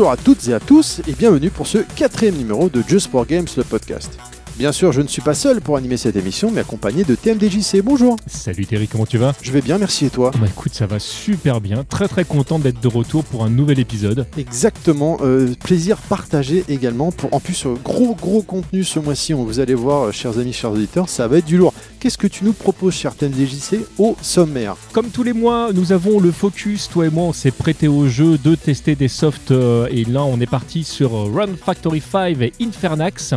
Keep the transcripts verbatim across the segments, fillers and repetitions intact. Bonjour à toutes et à tous et bienvenue pour ce quatrième numéro de Just for Games, le podcast. Bien sûr, je ne suis pas seul pour animer cette émission, mais accompagné de T M D J C. Bonjour. Salut Thierry, comment tu vas? Je vais bien, merci, et toi? Bah écoute, ça va super bien. Très très content d'être de retour pour un nouvel épisode. Exactement. Euh, plaisir partagé également. Pour en plus, euh, gros gros contenu ce mois-ci. On vous allez voir, euh, chers amis, chers auditeurs, ça va être du lourd. Qu'est-ce que tu nous proposes, cher T M D J C, au sommaire? Comme tous les mois, nous avons le focus. Toi et moi, on s'est prêté au jeu de tester des softs. Euh, et là, on est parti sur euh, Rune Factory cinq et Infernax.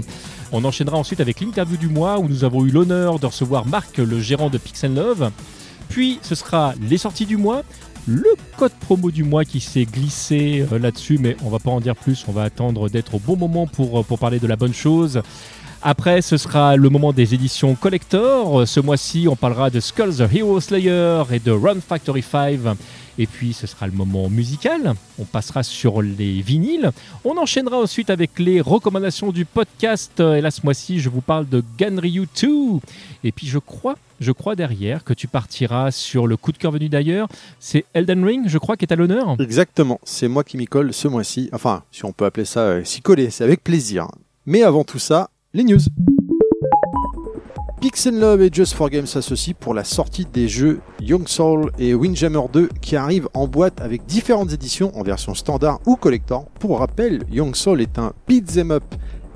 On enchaînera ensuite avec l'interview du mois où nous avons eu l'honneur de recevoir Marc, le gérant de Pix'n Love. Puis ce sera les sorties du mois, le code promo du mois qui s'est glissé là-dessus, mais on ne va pas en dire plus, on va attendre d'être au bon moment pour, pour parler de la bonne chose. Après, ce sera le moment des éditions collector. Ce mois-ci, on parlera de Skul the Hero Slayer et de Rune Factory cinq. Et puis, ce sera le moment musical. On passera sur les vinyles. On enchaînera ensuite avec les recommandations du podcast. Et là, ce mois-ci, je vous parle de Ganryu deux. Et puis, je crois, je crois derrière que tu partiras sur le coup de cœur venu d'ailleurs. C'est Elden Ring, je crois, qui est à l'honneur. Exactement. C'est moi qui m'y colle ce mois-ci. Enfin, si on peut appeler ça euh, s'y coller, c'est avec plaisir. Mais avant tout ça, les news. Pix'n Love et Just for Games s'associent pour la sortie des jeux Young Soul et Windjammer deux qui arrivent en boîte avec différentes éditions en version standard ou collector. Pour rappel, Young Soul est un beat'em up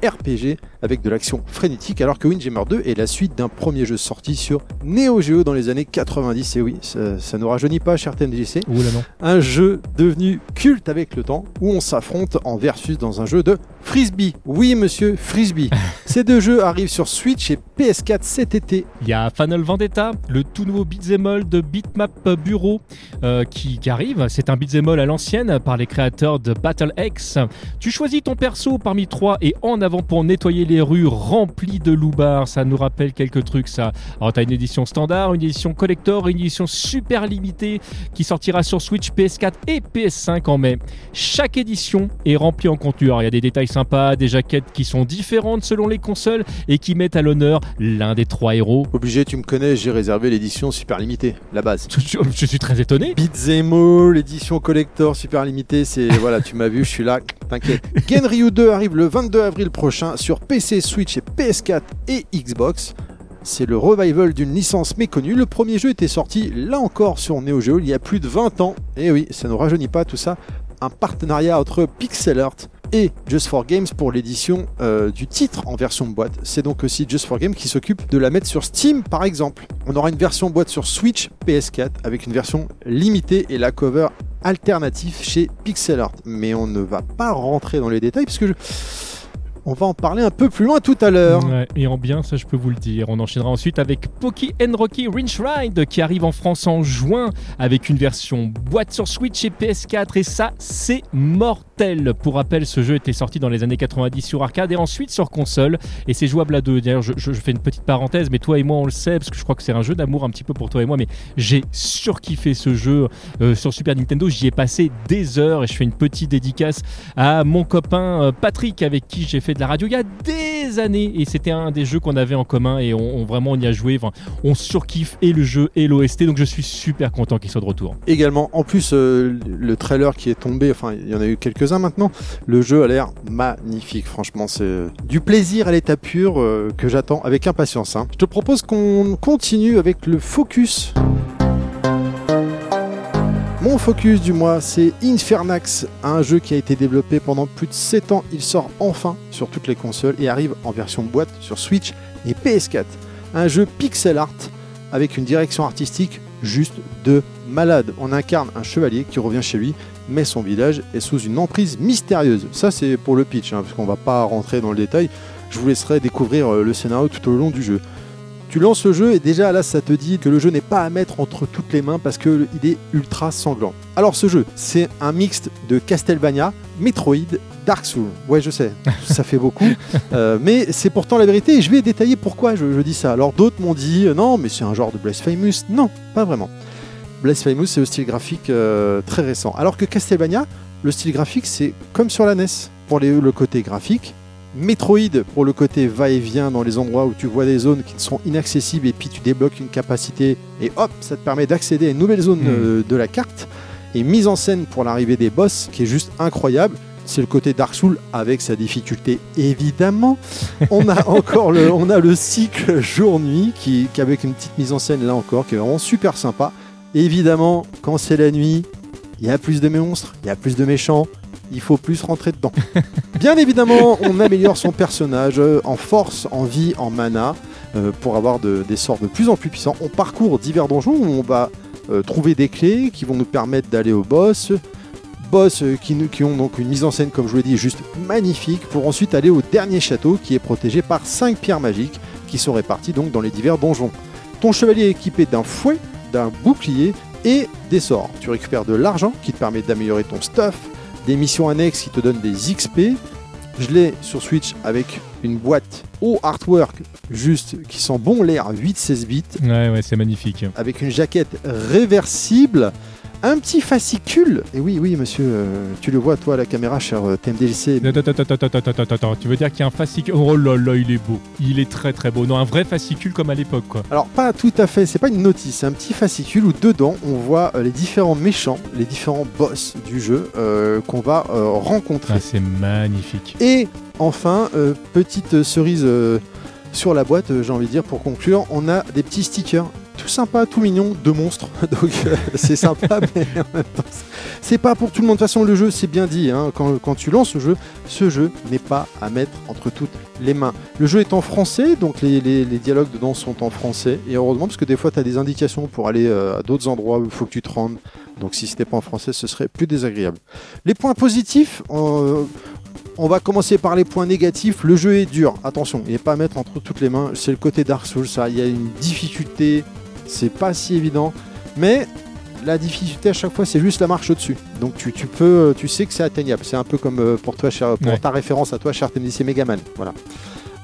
R P G avec de l'action frénétique, alors que Windjammer deux est la suite d'un premier jeu sorti sur Neo Geo dans les années quatre-vingt-dix. Et oui, ça, ça ne rajeunit pas, cher T M D J C. Oula non. Un jeu devenu culte avec le temps, où on s'affronte en versus dans un jeu de frisbee. Oui, monsieur, frisbee. Ces deux jeux arrivent sur Switch et P S quatre cet été. Il y a Final Vendetta, le tout nouveau beat'em all de Bitmap Bureau euh, qui, qui arrive. C'est un beat'em all à l'ancienne par les créateurs de Battle X. Tu choisis ton perso parmi trois et en avant pour nettoyer les rues remplies de loupards. Ça nous rappelle quelques trucs, ça. Alors, t'as une édition standard, une édition collector, une édition super limitée qui sortira sur Switch, P S quatre et P S cinq en mai. Chaque édition est remplie en contenu. Alors, il y a des détails sympas, des jaquettes qui sont différentes selon les consoles et qui mettent à l'honneur l'un des trois héros. Obligé, tu me connais, j'ai réservé l'édition super limitée, la base. Je, je suis très étonné. Beat'em all, l'édition collector super limitée, c'est voilà, tu m'as vu, je suis là, t'inquiète. Ganryu deux arrive le vingt-deux avril prochain sur P C, Switch et P S quatre et Xbox. C'est le revival d'une licence méconnue. Le premier jeu était sorti, là encore, sur Neo Geo il y a plus de vingt ans. Et oui, ça ne rajeunit pas tout ça. Un partenariat entre Pixel Heart et Just for Games pour l'édition euh, du titre en version boîte. C'est donc aussi Just for Games qui s'occupe de la mettre sur Steam, par exemple. On aura une version boîte sur Switch, P S quatre, avec une version limitée et la cover alternative chez Pixel Heart. Mais on ne va pas rentrer dans les détails, parce que je... on va en parler un peu plus loin tout à l'heure. Ouais, et en bien, ça je peux vous le dire. On enchaînera ensuite avec Pocky and Rocky Ranch Ride qui arrive en France en juin avec une version boîte sur Switch et P S quatre. Et ça, c'est mortel. Pour rappel, ce jeu était sorti dans les années quatre-vingt-dix sur arcade et ensuite sur console. Et c'est jouable à deux. D'ailleurs, je, je, je fais une petite parenthèse, mais toi et moi, on le sait, parce que je crois que c'est un jeu d'amour un petit peu pour toi et moi. Mais j'ai surkiffé ce jeu euh, sur Super Nintendo. J'y ai passé des heures et je fais une petite dédicace à mon copain Patrick avec qui j'ai fait de la radio il y a des années et c'était un des jeux qu'on avait en commun et on, on vraiment on y a joué, enfin, on surkiffe et le jeu et l'O S T, donc je suis super content qu'il soit de retour. Également, en plus euh, le trailer qui est tombé, enfin il y en a eu quelques-uns maintenant, le jeu a l'air magnifique, franchement c'est du plaisir à l'état pur euh, que j'attends avec impatience. Hein. Je te propose qu'on continue avec le focus. Mon focus du mois, c'est Infernax, un jeu qui a été développé pendant plus de sept ans. Il sort enfin sur toutes les consoles et arrive en version boîte sur Switch et P S quatre. Un jeu pixel art avec une direction artistique juste de malade. On incarne un chevalier qui revient chez lui, mais son village est sous une emprise mystérieuse. Ça, c'est pour le pitch, hein, parce qu'on va pas rentrer dans le détail. Je vous laisserai découvrir le scénario tout au long du jeu. Tu lances le jeu et déjà là ça te dit que le jeu n'est pas à mettre entre toutes les mains parce qu'il est ultra sanglant. Alors ce jeu, c'est un mixte de Castlevania, Metroid, Dark Souls. Ouais je sais, ça fait beaucoup, euh, mais c'est pourtant la vérité et je vais détailler pourquoi je, je dis ça. Alors d'autres m'ont dit non mais c'est un genre de Blasphemous. Non, pas vraiment. Blasphemous c'est le style graphique euh, très récent. Alors que Castlevania, le style graphique c'est comme sur la N E S pour les, le côté graphique. Metroid pour le côté va-et-vient dans les endroits où tu vois des zones qui sont inaccessibles et puis tu débloques une capacité et hop, ça te permet d'accéder à une nouvelle zone mmh. de la carte. Et mise en scène pour l'arrivée des boss qui est juste incroyable. c'est le côté Dark Souls avec sa difficulté évidemment. On a encore le, on a le cycle jour-nuit qui, qui avec une petite mise en scène là encore qui est vraiment super sympa. Évidemment, quand c'est la nuit, il y a plus de monstres, il y a plus de méchants, il faut plus rentrer dedans. Bien évidemment, on améliore son personnage en force, en vie, en mana euh, pour avoir de, des sorts de plus en plus puissants. On parcourt divers donjons où on va euh, trouver des clés qui vont nous permettre d'aller au boss. Boss euh, qui, qui ont donc une mise en scène, comme je vous l'ai dit, juste magnifique, pour ensuite aller au dernier château qui est protégé par cinq pierres magiques qui sont réparties donc dans les divers donjons. Ton chevalier est équipé d'un fouet, d'un bouclier et des sorts. Tu récupères de l'argent qui te permet d'améliorer ton stuff, des missions annexes qui te donnent des X P. Je l'ai sur Switch avec une boîte au artwork juste qui sent bon l'air huit seize bits. Ouais, ouais, c'est magnifique. Avec une jaquette réversible, un petit fascicule. Et oui, oui, monsieur, euh, tu le vois, toi, à la caméra, cher euh, T M D L C. Attends, attends, attends, attends, attends, attends, attends. Tu veux dire qu'il y a un fascicule? Oh là là, il est beau. Il est très très beau. Non, un vrai fascicule comme à l'époque, quoi. Alors, pas tout à fait, c'est pas une notice, c'est un petit fascicule où dedans, on voit euh, les différents méchants, les différents boss du jeu euh, qu'on va euh, rencontrer. Ah, c'est magnifique. Et enfin, euh, petite cerise euh, sur la boîte, euh, j'ai envie de dire, pour conclure, on a des petits stickers. Tout sympa, tout mignon, deux monstres, donc euh, c'est sympa, mais en même temps, c'est pas pour tout le monde. De toute façon, le jeu, c'est bien dit, hein, quand, quand tu lances le jeu, ce jeu n'est pas à mettre entre toutes les mains. Le jeu est en français, donc les, les, les dialogues dedans sont en français, et heureusement, parce que des fois, tu as des indications pour aller euh, à d'autres endroits où il faut que tu te rendes, donc si c'était pas en français, ce serait plus désagréable. Les points positifs, euh, on va commencer par les points négatifs. Le jeu est dur, attention, il n'est pas à mettre entre toutes les mains, c'est le côté Dark Souls, ça, il y a une difficulté. C'est pas si évident, mais la difficulté à chaque fois, c'est juste la marche au-dessus. Donc tu, tu peux, tu sais que c'est atteignable. C'est un peu comme pour toi, cher, pour ouais. ta référence à toi, cher T M D C Megaman. Voilà.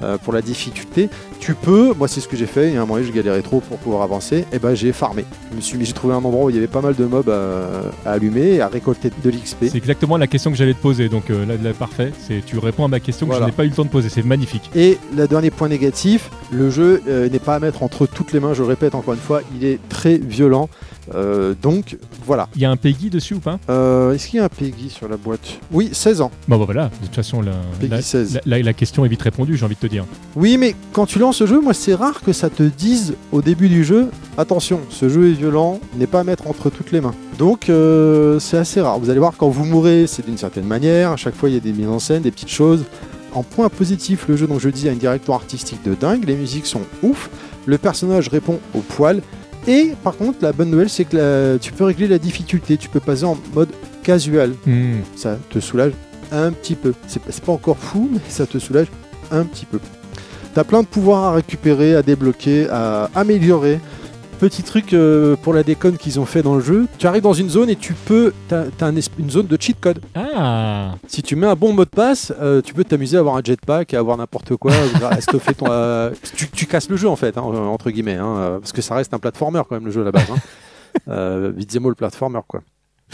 Euh, pour la difficulté, tu peux. Moi, c'est ce que j'ai fait. Il y a un moment où je galérais trop pour pouvoir avancer. Et ben, j'ai farmé. Je me suis mis, j'ai trouvé un endroit où il y avait pas mal de mobs à, à allumer, et à récolter de l'X P. C'est exactement la question que j'allais te poser. Donc euh, là, là, parfait. C'est, tu réponds à ma question voilà. que je n'ai pas eu le temps de poser. C'est magnifique. Et le dernier point négatif, le jeu euh, n'est pas à mettre entre toutes les mains. Je le répète encore une fois, il est très violent. Euh, donc voilà. Il y a un P E G I dessus ou pas euh, Est-ce qu'il y a un P E G I sur la boîte? Oui, seize ans. Bon, bah voilà, de toute façon, la, la, la, la question est vite répondue, j'ai envie de te dire. Oui, mais quand tu lances ce jeu, moi, c'est rare que ça te dise au début du jeu, attention, ce jeu est violent, n'est pas à mettre entre toutes les mains. Donc, euh, c'est assez rare. Vous allez voir, quand vous mourrez, c'est d'une certaine manière. À chaque fois, il y a des mises en scène, des petites choses. En point positif, le jeu, donc je dis, a une direction artistique de dingue. Les musiques sont ouf. Le personnage répond au poil. Et par contre, la bonne nouvelle, c'est que la... tu peux régler la difficulté, tu peux passer en mode casual. Mmh. Ça te soulage un petit peu. C'est pas, c'est pas encore fou, mais ça te soulage un petit peu. T'as plein de pouvoirs à récupérer, à débloquer, à améliorer. Petit truc euh, pour la déconne qu'ils ont fait dans le jeu, tu arrives dans une zone et tu peux, t'as, t'as un es- une zone de cheat code. Ah. Si tu mets un bon mot de passe, euh, tu peux t'amuser à avoir un jetpack, à avoir n'importe quoi, à stoffer ton... Euh, tu, tu casses le jeu en fait, hein, entre guillemets, hein, parce que ça reste un platformer quand même le jeu à la base. Hein. euh, Beat'em all platformer quoi.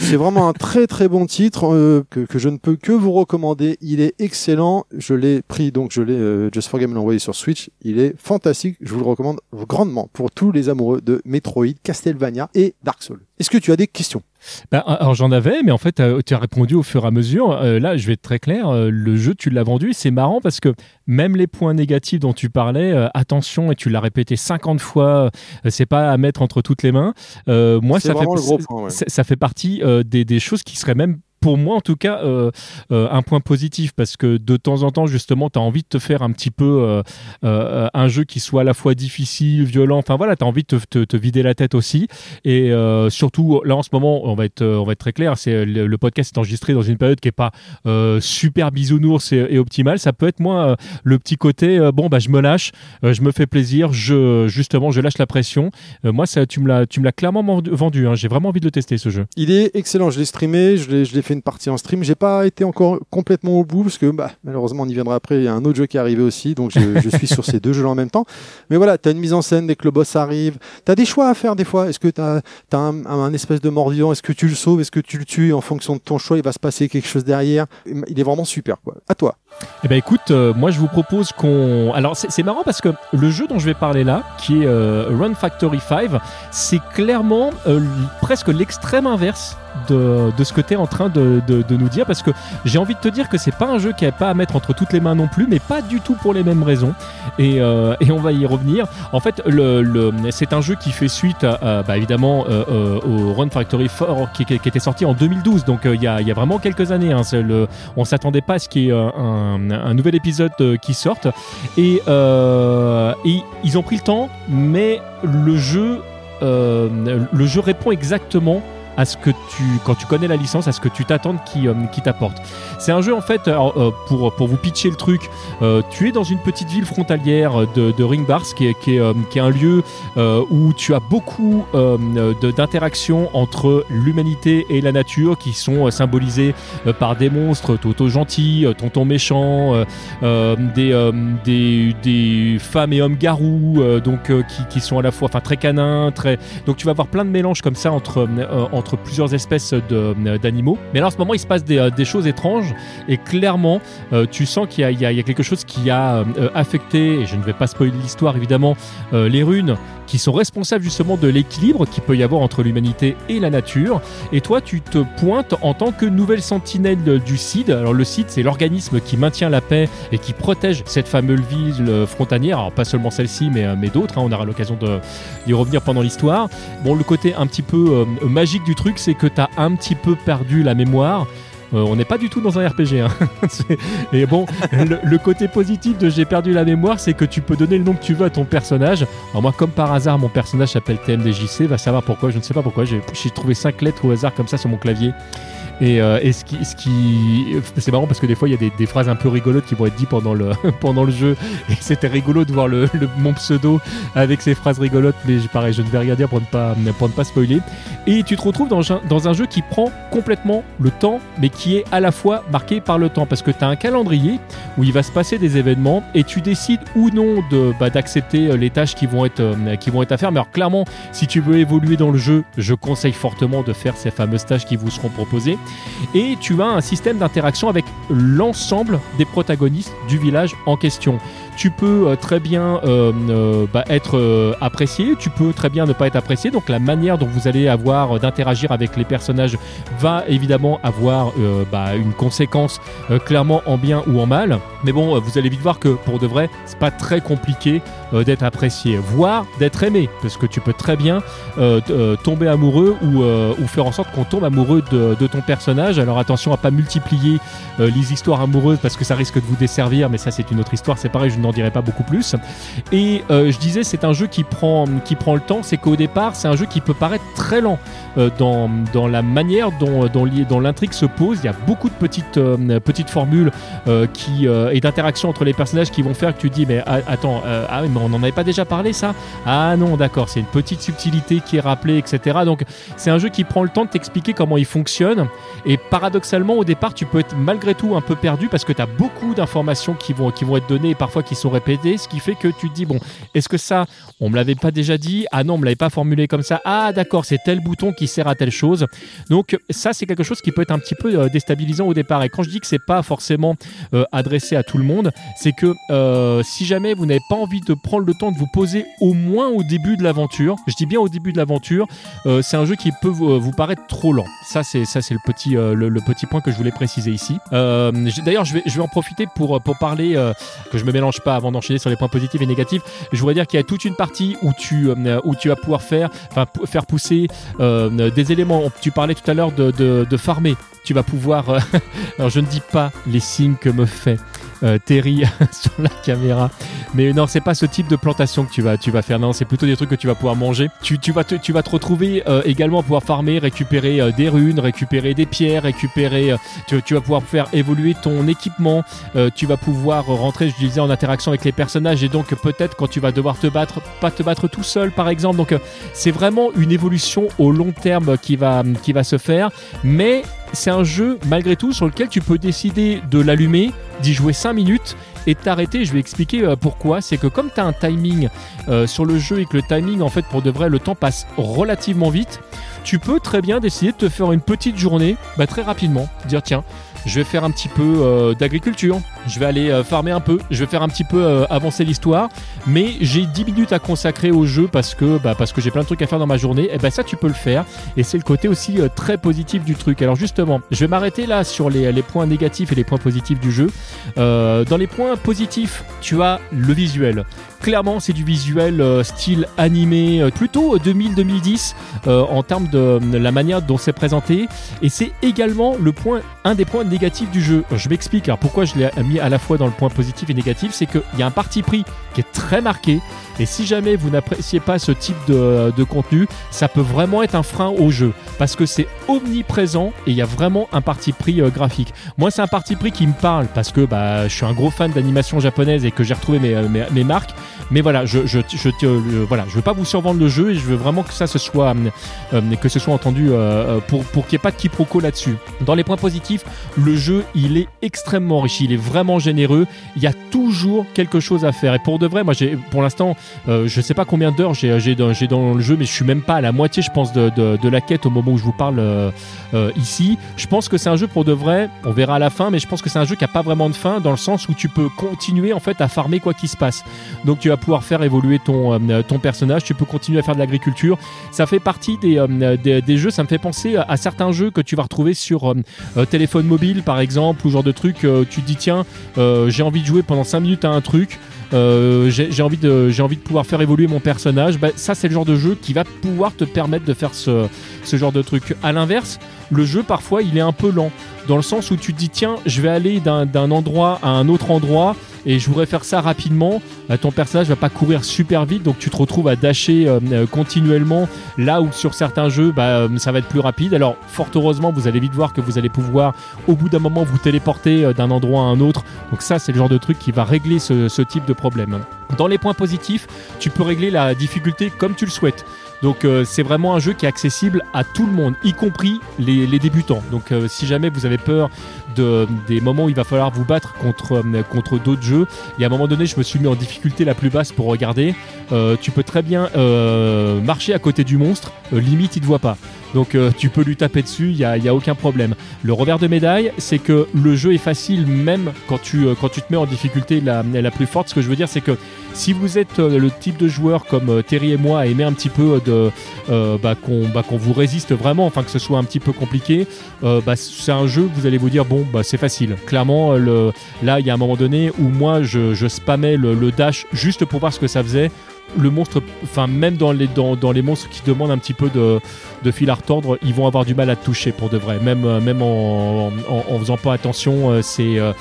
C'est vraiment un très très bon titre euh, que, que je ne peux que vous recommander. Il est excellent. Je l'ai pris, donc je l'ai euh, Just for Game l'a envoyé sur Switch. Il est fantastique. Je vous le recommande grandement pour tous les amoureux de Metroid, Castlevania et Dark Souls. Est-ce que tu as des questions ? Bah, alors j'en avais, mais en fait euh, tu as répondu au fur et à mesure. Euh, là, je vais être très clair, euh, le jeu tu l'as vendu, c'est marrant parce que même les points négatifs dont tu parlais, euh, attention, et tu l'as répété cinquante fois, euh, c'est pas à mettre entre toutes les mains. Euh, moi, ça fait, point, ouais. ça, ça fait partie euh, des, des choses qui seraient même pour moi en tout cas euh, euh, un point positif parce que de temps en temps justement tu as envie de te faire un petit peu euh, euh, un jeu qui soit à la fois difficile, violent, enfin voilà, tu as envie de te, te, te vider la tête aussi et euh, surtout là en ce moment on va être, on va être très clair, c'est, le, le podcast est enregistré dans une période qui n'est pas euh, super bisounours et, et optimale, ça peut être moi euh, le petit côté, euh, bon bah je me lâche, euh, je me fais plaisir, je, justement je lâche la pression, euh, moi ça, tu, me l'as, tu me l'as clairement vendu, hein, j'ai vraiment envie de le tester ce jeu. Il est excellent, je l'ai streamé, je l'ai, je l'ai fait une partie en stream, j'ai pas été encore complètement au bout parce que bah, malheureusement on y viendra après, il y a un autre jeu qui est arrivé aussi, donc je, je suis sur ces deux jeux en même temps, mais voilà, t'as une mise en scène dès que le boss arrive, t'as des choix à faire des fois, est-ce que t'as, t'as un, un espèce de mort-vivant, est-ce que tu le sauves, est-ce que tu le tues, en fonction de ton choix il va se passer quelque chose derrière, il est vraiment super quoi. À toi. Eh ben écoute, euh, moi je vous propose qu'on... Alors c'est, c'est marrant parce que le jeu dont je vais parler là, qui est euh, Rune Factory cinq, c'est clairement euh, presque l'extrême inverse de, de ce que tu es en train de, de, de nous dire, parce que j'ai envie de te dire que c'est pas un jeu qui a pas à mettre entre toutes les mains non plus, mais pas du tout pour les mêmes raisons, et, euh, et on va y revenir. En fait, le, le, c'est un jeu qui fait suite à, à, bah, évidemment euh, euh, au Rune Factory quatre qui, qui, qui était sorti en deux mille douze, donc il euh, y, a, y a vraiment quelques années, hein, le, on s'attendait pas à ce qu'il y ait un, un, un nouvel épisode qui sorte, et, euh, et ils ont pris le temps, mais le jeu, euh, le jeu répond exactement à ce que tu, quand tu connais la licence, à ce que tu t'attends qui, euh, qui t'apporte. C'est un jeu en fait, euh, pour, pour vous pitcher le truc, euh, tu es dans une petite ville frontalière de, de Ringbars, qui est, qui, est, euh, qui est un lieu euh, où tu as beaucoup euh, de, d'interactions entre l'humanité et la nature, qui sont euh, symbolisées euh, par des monstres, Toto gentil, euh, Tonton méchant, euh, euh, des, euh, des, des femmes et hommes garous, euh, donc, euh, qui, qui sont à la fois très canins, très... donc tu vas avoir plein de mélanges comme ça entre... Euh, entre entre plusieurs espèces de, d'animaux. Mais là, en ce moment, il se passe des, des choses étranges, et clairement, euh, tu sens qu'il y a, il y a, il y a quelque chose qui a euh, affecté, et je ne vais pas spoiler l'histoire, évidemment, euh, les runes, qui sont responsables justement de l'équilibre qu'il peut y avoir entre l'humanité et la nature. Et toi, tu te pointes en tant que nouvelle sentinelle du C I D. Alors le C I D, c'est l'organisme qui maintient la paix et qui protège cette fameuse ville frontalière. Alors pas seulement celle-ci, mais, mais d'autres. Hein. On aura l'occasion de y revenir pendant l'histoire. Bon, le côté un petit peu euh, magique du truc, c'est que tu as un petit peu perdu la mémoire. Euh, on n'est pas du tout dans un R P G. Hein. Et bon, le, le côté positif de j'ai perdu la mémoire, c'est que tu peux donner le nom que tu veux à ton personnage. Alors moi, comme par hasard, mon personnage s'appelle T M D J C. Va savoir pourquoi. Je ne sais pas pourquoi. J'ai, j'ai trouvé cinq lettres au hasard comme ça sur mon clavier. Et, euh, et ce qui, ce qui, c'est marrant parce que des fois il y a des, des phrases un peu rigolotes qui vont être dites pendant le pendant le jeu. Et c'était rigolo de voir le, le mon pseudo avec ces phrases rigolotes. Mais pareil, je ne vais rien dire pour ne pas pour ne pas spoiler. Et tu te retrouves dans dans un jeu qui prend complètement le temps, mais qui est à la fois marqué par le temps, parce que tu as un calendrier où il va se passer des événements et tu décides ou non de bah, d'accepter les tâches qui vont être qui vont être à faire. Mais alors clairement, si tu veux évoluer dans le jeu, je conseille fortement de faire ces fameuses tâches qui vous seront proposées. Et tu as un système d'interaction avec l'ensemble des protagonistes du village en question. Tu peux euh, très bien euh, euh, bah, être euh, apprécié, tu peux très bien ne pas être apprécié. Donc la manière dont vous allez avoir euh, d'interagir avec les personnages va évidemment avoir euh, bah, une conséquence euh, clairement en bien ou en mal. Mais bon, euh, vous allez vite voir que pour de vrai, c'est pas très compliqué euh, d'être apprécié, voire d'être aimé, parce que tu peux très bien euh, t- euh, tomber amoureux ou, euh, ou faire en sorte qu'on tombe amoureux de, de ton personnage. Alors attention à pas multiplier euh, les histoires amoureuses parce que ça risque de vous desservir, mais ça c'est une autre histoire, c'est pareil, je n'en dirai pas beaucoup plus. Et euh, je disais, c'est un jeu qui prend, qui prend le temps, c'est qu'au départ c'est un jeu qui peut paraître très lent euh, dans, dans la manière dont, dont, dont l'intrigue se pose. Il y a beaucoup de petites, euh, petites formules euh, qui, euh, et d'interactions entre les personnages qui vont faire que tu dis mais a- attends euh, ah, mais on n'en avait pas déjà parlé ça, ah non d'accord, c'est une petite subtilité qui est rappelée, etc. Donc c'est un jeu qui prend le temps de t'expliquer comment il fonctionne. Et paradoxalement, au départ, tu peux être malgré tout un peu perdu parce que tu as beaucoup d'informations qui vont, qui vont être données et parfois qui sont répétées, ce qui fait que tu te dis, bon, est-ce que ça, on me l'avait pas déjà dit ? Ah non, on me l'avait pas formulé comme ça. Ah d'accord, c'est tel bouton qui sert à telle chose. Donc ça, c'est quelque chose qui peut être un petit peu euh, déstabilisant au départ. Et quand je dis que c'est pas forcément euh, adressé à tout le monde, c'est que euh, si jamais vous n'avez pas envie de prendre le temps de vous poser au moins au début de l'aventure, je dis bien au début de l'aventure, euh, c'est un jeu qui peut vous, vous paraître trop lent. Ça, c'est, ça, c'est le petit Euh, le, le petit point que je voulais préciser ici. Euh, d'ailleurs, je vais, je vais en profiter pour, pour parler, euh, que je ne me mélange pas avant d'enchaîner sur les points positifs et négatifs. Je voudrais dire qu'il y a toute une partie où tu, euh, où tu vas pouvoir faire, enfin, p- faire pousser euh, des éléments. Tu parlais tout à l'heure de, de, de farmer. Tu vas pouvoir... Euh, alors, je ne dis pas les signes que me fait euh, Terry sur la caméra. Mais non, c'est pas ce type de plantation que tu vas, tu vas faire. Non, c'est plutôt des trucs que tu vas pouvoir manger. Tu, tu, vas, te, tu vas te retrouver euh, également à pouvoir farmer, récupérer euh, des runes, récupérer des pierres, récupérer... Euh, tu, tu vas pouvoir faire évoluer ton équipement. Euh, tu vas pouvoir rentrer, je disais, en interaction avec les personnages. Et donc, peut-être, quand tu vas devoir te battre, pas te battre tout seul, par exemple. Donc, euh, c'est vraiment une évolution au long terme qui va, qui va se faire. Mais... c'est un jeu, malgré tout, sur lequel tu peux décider de l'allumer, d'y jouer cinq minutes et de t'arrêter. Je vais expliquer euh, pourquoi. C'est que comme tu as un timing euh, sur le jeu et que le timing, en fait, pour de vrai, le temps passe relativement vite, tu peux très bien décider de te faire une petite journée bah, très rapidement. Dire, tiens, je vais faire un petit peu euh, d'agriculture. Je vais aller euh, farmer un peu, je vais faire un petit peu euh, avancer l'histoire, mais j'ai dix minutes à consacrer au jeu parce que, bah, parce que j'ai plein de trucs à faire dans ma journée. Et bah ça tu peux le faire, et c'est le côté aussi euh, très positif du truc. Alors justement, je vais m'arrêter là sur les, les points négatifs et les points positifs du jeu. Euh, dans les points positifs, tu as le visuel. Clairement, c'est du visuel euh, style animé, euh, plutôt deux mille à deux mille dix euh, en termes de, de la manière dont c'est présenté. Et c'est également le point, un des points négatifs du jeu. Je m'explique, alors pourquoi je l'ai mis à la fois dans le point positif et négatif, c'est qu'il y a un parti pris qui est très marqué. Et si jamais vous n'appréciez pas ce type de, de contenu, ça peut vraiment être un frein au jeu. Parce que c'est omniprésent et il y a vraiment un parti pris euh, graphique. Moi, c'est un parti pris qui me parle parce que bah, je suis un gros fan d'animation japonaise et que j'ai retrouvé mes, mes, mes marques. Mais voilà, je je, je, je, euh, voilà, je veux pas vous survendre le jeu et je veux vraiment que ça se soit, euh, que ce soit entendu euh, pour, pour qu'il n'y ait pas de quiproquo là-dessus. Dans les points positifs, le jeu, il est extrêmement riche, il est vraiment généreux. Il y a toujours quelque chose à faire. Et pour de vrai, moi, j'ai, pour l'instant, euh, je sais pas combien d'heures j'ai, j'ai, dans, j'ai dans le jeu, mais je suis même pas à la moitié, je pense, de, de, de la quête au moment où je vous parle euh, euh, ici. Je pense que c'est un jeu pour de vrai, on verra à la fin, mais je pense que c'est un jeu qui a pas vraiment de fin dans le sens où tu peux continuer en fait à farmer quoi qu'il se passe. Donc tu vas pouvoir faire évoluer ton, euh, ton personnage, tu peux continuer à faire de l'agriculture. Ça fait partie des, euh, des, des jeux, ça me fait penser à, à certains jeux que tu vas retrouver sur euh, téléphone mobile par exemple, ou genre de truc, euh, tu te dis tiens, euh, j'ai envie de jouer pendant cinq minutes à un truc, euh, j'ai, j'ai, envie de, j'ai envie de pouvoir faire évoluer mon personnage. Bah, ça c'est le genre de jeu qui va pouvoir te permettre de faire ce, ce genre de truc. À l'inverse, le jeu parfois il est un peu lent, dans le sens où tu te dis tiens, je vais aller d'un, d'un endroit à un autre endroit et je voudrais faire ça rapidement. Bah, ton personnage va pas courir super vite, donc tu te retrouves à dasher euh, continuellement, là où sur certains jeux bah, euh, ça va être plus rapide. Alors fort heureusement, vous allez vite voir que vous allez pouvoir au bout d'un moment vous téléporter euh, d'un endroit à un autre, donc ça c'est le genre de truc qui va régler ce, ce type de problème. Dans les points positifs, tu peux régler la difficulté comme tu le souhaites. Donc euh, c'est vraiment un jeu qui est accessible à tout le monde, y compris les, les débutants. Donc euh, si jamais vous avez peur de, des moments où il va falloir vous battre contre, euh, contre d'autres jeux, et à un moment donné je me suis mis en difficulté la plus basse pour regarder, euh, tu peux très bien euh, marcher à côté du monstre, euh, limite il te voit pas. Donc euh, tu peux lui taper dessus, il n'y a, y a aucun problème. Le revers de médaille, c'est que le jeu est facile même quand tu, euh, quand tu te mets en difficulté la, la plus forte. Ce que je veux dire, c'est que si vous êtes euh, le type de joueur comme euh, Terry et moi à aimer un petit peu de, euh, bah, qu'on, bah, qu'on vous résiste vraiment, enfin que ce soit un petit peu compliqué, euh, bah, c'est un jeu vous allez vous dire bon bah c'est facile. Clairement le, là il y a un moment donné où moi je, je spammais le, le dash juste pour voir ce que ça faisait. Le monstre, enfin même dans les, dans, dans les monstres qui demandent un petit peu de, de fil à retordre, ils vont avoir du mal à te toucher pour de vrai, même, même en, en, en faisant pas attention. C'est, euh,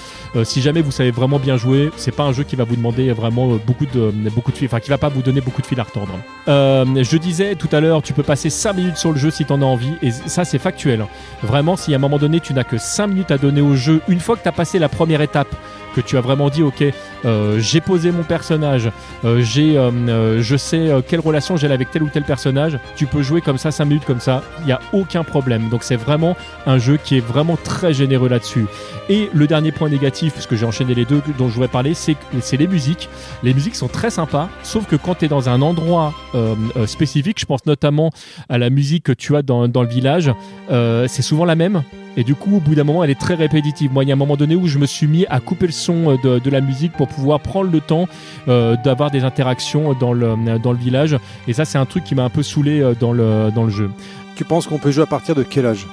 si jamais vous savez vraiment bien jouer, c'est pas un jeu qui va vous demander vraiment beaucoup de, beaucoup de fil, enfin qui va pas vous donner beaucoup de fil à retordre. Euh, je disais tout à l'heure, tu peux passer cinq minutes sur le jeu si t'en as envie, et ça c'est factuel. Vraiment, si à un moment donné tu n'as que cinq minutes à donner au jeu, une fois que t'as passé la première étape, que tu as vraiment dit ok, euh, j'ai posé mon personnage, euh, j'ai, euh, je sais euh, quelle relation j'ai avec tel ou tel personnage, tu peux jouer comme ça cinq minutes comme ça, il n'y a aucun problème. Donc c'est vraiment un jeu qui est vraiment très généreux là-dessus. Et le dernier point négatif, parce que j'ai enchaîné les deux dont je voulais parler, c'est, c'est les musiques. Les musiques sont très sympas, sauf que quand tu es dans un endroit euh, euh, spécifique, je pense notamment à la musique que tu as dans, dans le village, euh, c'est souvent la même. Et du coup, au bout d'un moment, elle est très répétitive. Moi, il y a un moment donné où je me suis mis à couper le son de, de la musique pour pouvoir prendre le temps euh, d'avoir des interactions dans le, dans le village. Et ça, c'est un truc qui m'a un peu saoulé dans le, dans le jeu. Tu penses qu'on peut jouer à partir de quel âge ?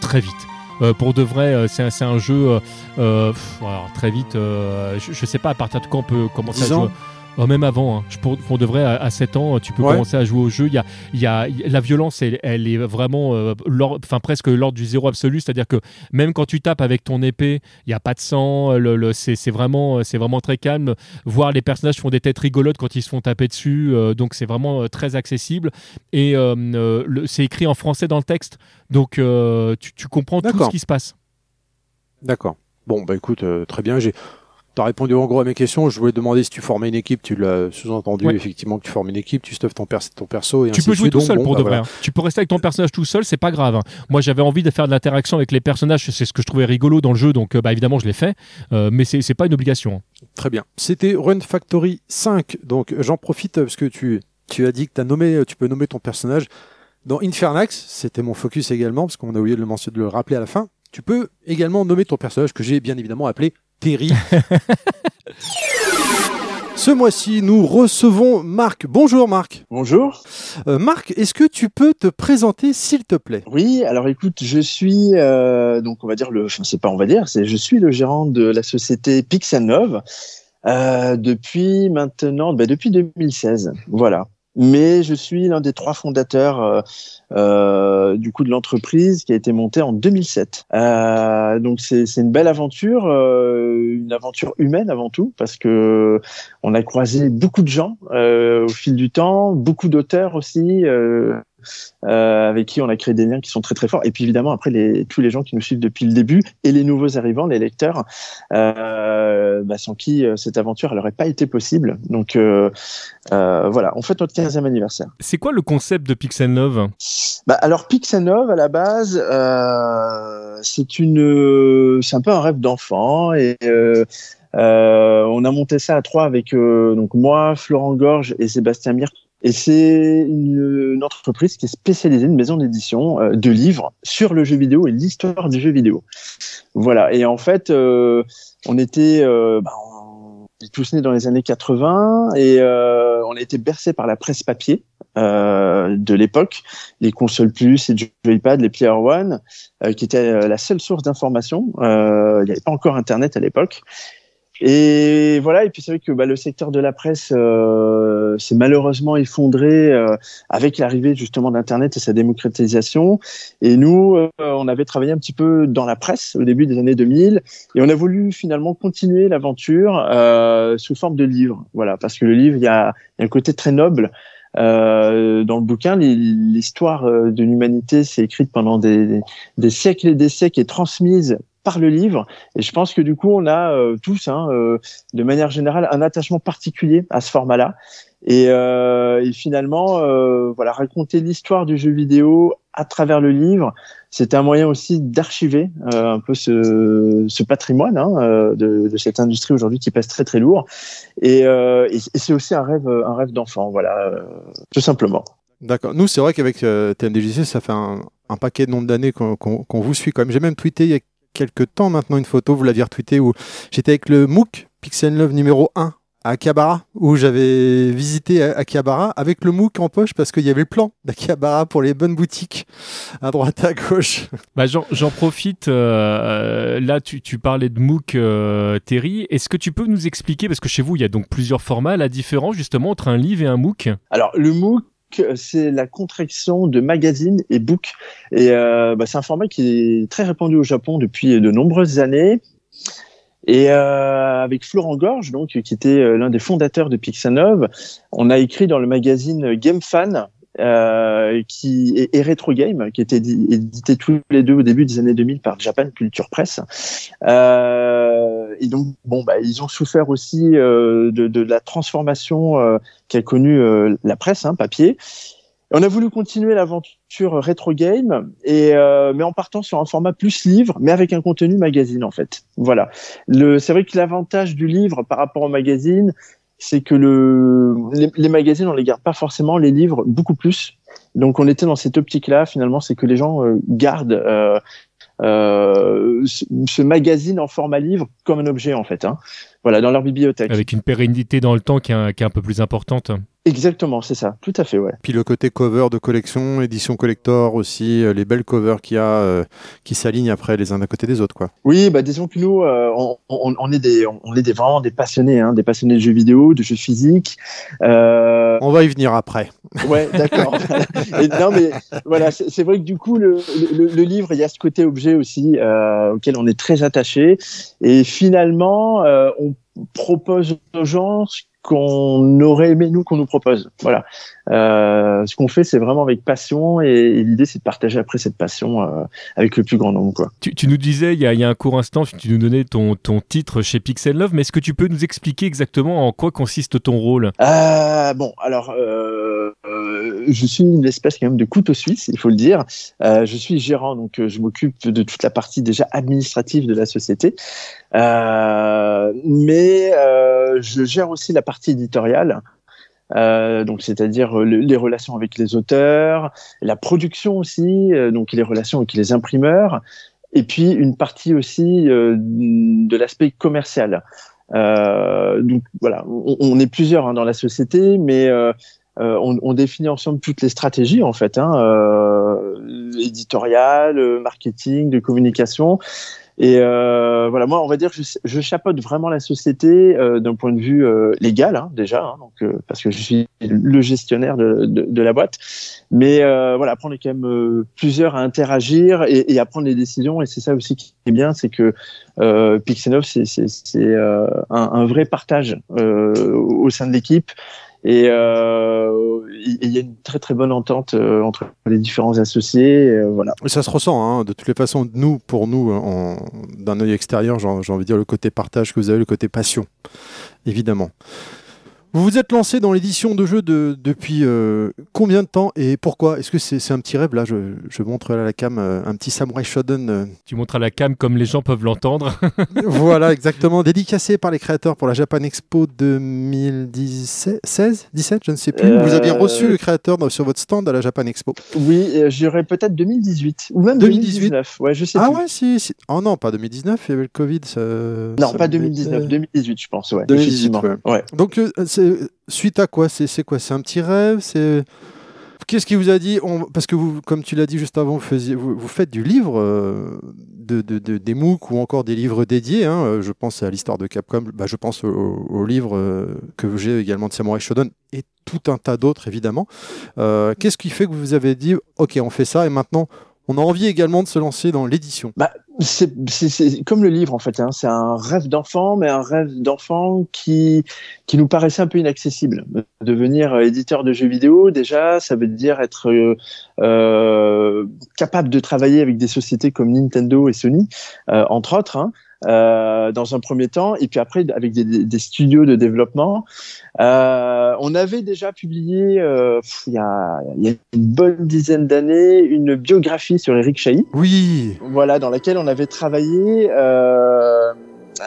Très vite. Euh, pour de vrai, euh, c'est, un, c'est un jeu... Euh, euh, pff, alors, très vite, euh, je ne sais pas à partir de quand on peut commencer à jouer. Oh, même avant, hein. pour, pour de vrai, à, à sept ans, tu peux ouais. commencer à jouer au jeu. Il y a, il y a, la violence, elle, elle est vraiment euh, l'or, enfin, presque l'ordre du zéro absolu. C'est-à-dire que même quand tu tapes avec ton épée, il n'y a pas de sang, le, le, c'est, c'est, vraiment, c'est vraiment très calme. Voir les personnages font des têtes rigolotes quand ils se font taper dessus. Euh, donc, c'est vraiment euh, très accessible. Et euh, euh, le, c'est écrit en français dans le texte. Donc, euh, tu, tu comprends D'accord. tout ce qui se passe. D'accord. Bon, bah écoute, euh, très bien. J'ai... T'as répondu en gros à mes questions. Je voulais demander si tu formais une équipe. Tu l'as sous-entendu, ouais. effectivement, que tu formes une équipe. Tu stuffes ton, pers- ton perso et ainsi de suite. Tu peux jouer tout seul pour de vrai. Tu peux rester avec ton personnage tout seul, c'est pas grave. Moi, j'avais envie de faire de l'interaction avec les personnages. C'est ce que je trouvais rigolo dans le jeu, donc bah, évidemment, je l'ai fait. Euh, mais c'est, c'est pas une obligation. Très bien. C'était Rune Factory cinq. Donc, j'en profite parce que tu, tu as dit que t'as nommé, tu peux nommer ton personnage. Dans Infernax, c'était mon focus également, parce qu'on a oublié de le, mentionner, de le rappeler à la fin. Tu peux également nommer ton personnage, que j'ai bien évidemment appelé Terry. Ce mois-ci, nous recevons Marc. Bonjour Marc. Bonjour. Euh, Marc, est-ce que tu peux te présenter, s'il te plaît ? Oui, alors écoute, je suis, euh, donc on va dire, le, enfin, c'est pas on va dire, c'est, je suis le gérant de la société Pix'n Love euh, depuis maintenant, bah, depuis deux mille seize, voilà. Mais je suis l'un des trois fondateurs euh, euh, du coup de l'entreprise qui a été montée en deux mille sept. Euh, donc c'est, c'est une belle aventure, euh, une aventure humaine avant tout, parce que on a croisé beaucoup de gens euh, au fil du temps, beaucoup d'auteurs aussi. Euh, Euh, avec qui on a créé des liens qui sont très très forts, et puis évidemment après les, tous les gens qui nous suivent depuis le début et les nouveaux arrivants, les lecteurs euh, bah, sans qui euh, cette aventure elle n'aurait pas été possible. Donc euh, euh, voilà, on fête notre quinzième anniversaire. C'est quoi le concept de Pix'n Love ? Bah, alors Pix'n Love à la base euh, c'est, une, euh, c'est un peu un rêve d'enfant et euh, euh, on a monté ça à trois avec euh, donc moi, Florent Gorge et Sébastien Mire. Et c'est une, une entreprise qui est spécialisée, une maison d'édition euh, de livres sur le jeu vidéo et l'histoire du jeu vidéo. Voilà. Et en fait, euh, on était euh, bah, on est tous nés dans les années quatre-vingts et euh, on a été bercés par la presse papier euh, de l'époque, les consoles plus, les joypads, les Player One, euh, qui était euh, la seule source d'information. Euh, il n'y avait pas encore Internet à l'époque. Et voilà, et puis c'est vrai que bah, le secteur de la presse euh, s'est malheureusement effondré euh, avec l'arrivée justement d'Internet et sa démocratisation. Et nous, euh, on avait travaillé un petit peu dans la presse au début des années deux mille, et on a voulu finalement continuer l'aventure euh, sous forme de livre. Voilà, parce que le livre, il y a, y a un côté très noble. Euh, dans le bouquin, l'histoire de l'humanité s'est écrite pendant des, des siècles et des siècles et transmise par le livre, et je pense que du coup on a euh, tous, hein, euh, de manière générale, un attachement particulier à ce format-là, et, euh, et finalement, euh, voilà, raconter l'histoire du jeu vidéo à travers le livre, c'était un moyen aussi d'archiver euh, un peu ce, ce patrimoine hein, de, de cette industrie aujourd'hui qui pèse très très lourd, et, euh, et, et c'est aussi un rêve, un rêve d'enfant, voilà, euh, tout simplement. D'accord. Nous, c'est vrai qu'avec euh, T M D J C, ça fait un, un paquet de nombre d'années qu'on, qu'on, qu'on vous suit quand même. J'ai même tweeté il y a quelques temps maintenant une photo, vous l'aviez retweetée, où j'étais avec le MOOC Pix'n Love numéro un à Akihabara, où j'avais visité Akihabara avec le MOOC en poche parce qu'il y avait le plan d'Akihabara pour les bonnes boutiques à droite à gauche. Bah j'en, j'en profite, euh, là tu, tu parlais de MOOC, euh, Terry, est-ce que tu peux nous expliquer, parce que chez vous il y a donc plusieurs formats, la différence justement entre un livre et un MOOC ? Alors le MOOC, c'est la contraction de magazine et book, et euh, bah, c'est un format qui est très répandu au Japon depuis de nombreuses années, et euh, avec Florent Gorge donc, qui était l'un des fondateurs de Pix'n Love, on a écrit dans le magazine Game Fan euh, qui, et, et Retro Game, qui était édité tous les deux au début des années deux mille par Japan Culture Press, euh, et donc bon, bah, ils ont souffert aussi euh, de, de la transformation euh, qui a connu euh, la presse, hein, papier. Et on a voulu continuer l'aventure Retro Game, et, euh, mais en partant sur un format plus livre, mais avec un contenu magazine en fait. Voilà. Le, c'est vrai que l'avantage du livre par rapport au magazine, c'est que le, les, les magazines, on les garde pas forcément, les livres beaucoup plus. Donc on était dans cette optique-là, finalement, c'est que les gens euh, gardent euh, euh, ce, ce magazine en format livre comme un objet en fait. Hein. Voilà, dans leur bibliothèque. Avec une pérennité dans le temps qui est un, qui est un peu plus importante. Exactement, c'est ça, tout à fait, ouais. Puis le côté cover de collection, édition collector aussi, euh, les belles covers qu'il y a, euh, qui s'alignent après les uns à côté des autres, quoi. Oui, bah disons que nous, euh, on, on, on est des, on est des, vraiment des passionnés, hein, des passionnés de jeux vidéo, de jeux physiques. Euh... On va y venir après. Ouais, d'accord. Et non, mais voilà, c'est, c'est vrai que du coup, le, le, le livre, il y a ce côté objet aussi euh, auquel on est très attaché, et finalement, euh, on propose aux gens ce qu'on aurait aimé nous qu'on nous propose. Voilà. Euh, ce qu'on fait, c'est vraiment avec passion, et, et l'idée, c'est de partager après cette passion euh, avec le plus grand nombre, quoi. Tu, tu nous disais il y a, il y a un court instant, tu nous donnais ton, ton titre chez Pix'n Love, mais est-ce que tu peux nous expliquer exactement en quoi consiste ton rôle ? euh, Bon, alors, euh, euh, je suis une espèce quand même de couteau suisse, il faut le dire. Euh, je suis gérant, donc euh, je m'occupe de toute la partie déjà administrative de la société, euh, mais euh, je gère aussi la partie éditoriale. Euh, donc, c'est-à-dire le, les relations avec les auteurs, la production aussi, euh, donc les relations avec les imprimeurs, et puis une partie aussi euh, de l'aspect commercial. Euh, donc voilà, on, on est plusieurs hein, dans la société, mais euh, euh, on, on définit ensemble toutes les stratégies en fait, hein, euh, éditoriales, marketing, de communication. Et euh, voilà, moi, on va dire que je, je chapeaute vraiment la société euh, d'un point de vue euh, légal, hein, déjà, hein, donc, euh, parce que je suis le gestionnaire de, de, de la boîte. Mais euh, voilà, après, on est quand même euh, plusieurs à interagir et, et à prendre des décisions. Et c'est ça aussi qui est bien, c'est que euh, Pix'n Love, c'est, c'est, c'est euh, un, un vrai partage euh, au sein de l'équipe. Et euh, il y a une très très bonne entente euh, entre les différents associés. Euh, voilà. Ça se ressent, hein, de toutes les façons. Nous, pour nous, on, d'un œil extérieur, j'ai, j'ai envie de dire le côté partage que vous avez, le côté passion, évidemment. Vous vous êtes lancé dans l'édition de jeux de, depuis euh, combien de temps et pourquoi ? Est-ce que c'est, c'est un petit rêve ? Là, je, je montre à la cam euh, un petit Samurai Shodown. Euh... Tu montres à la cam comme les gens peuvent l'entendre. Voilà, exactement. Dédicacé par les créateurs pour la Japan Expo deux mille seize, dix-sept, je ne sais plus. Euh... Vous aviez reçu le créateur dans, sur votre stand à la Japan Expo. Oui, euh, j'irais peut-être deux mille dix-huit ou même deux mille dix-neuf. Ouais, je sais ah plus. ouais, si, si. Oh non, pas deux mille dix-neuf, il y avait le Covid. Ça, non, ça pas deux mille dix-neuf, était... deux mille dix-huit, je pense. Ouais, deux mille dix-huit, ouais. ouais. Donc, euh, c'est suite à quoi c'est, c'est quoi c'est un petit rêve c'est... Qu'est-ce qui vous a dit on... Parce que vous, comme tu l'as dit juste avant, vous, faisiez, vous, vous faites du livre, euh, de, de, de, des MOOC ou encore des livres dédiés. Hein. Je pense à l'histoire de Capcom, bah, je pense au, au livre euh, que j'ai également de Samurai Shodown et tout un tas d'autres évidemment. Euh, qu'est-ce qui fait que vous avez dit ok, on fait ça et maintenant on a envie également de se lancer dans l'édition? Bah, c'est, c'est, c'est comme le livre en fait, hein. C'est un rêve d'enfant, mais un rêve d'enfant qui qui nous paraissait un peu inaccessible. Devenir éditeur de jeux vidéo, déjà, ça veut dire être euh, euh, capable de travailler avec des sociétés comme Nintendo et Sony, euh, entre autres. Hein. Euh, dans un premier temps, et puis après avec des, des studios de développement. Euh, on avait déjà publié euh, pff, il y a, il y a une bonne dizaine d'années une biographie sur Eric Chahi. Oui. Voilà, dans laquelle on avait travaillé euh,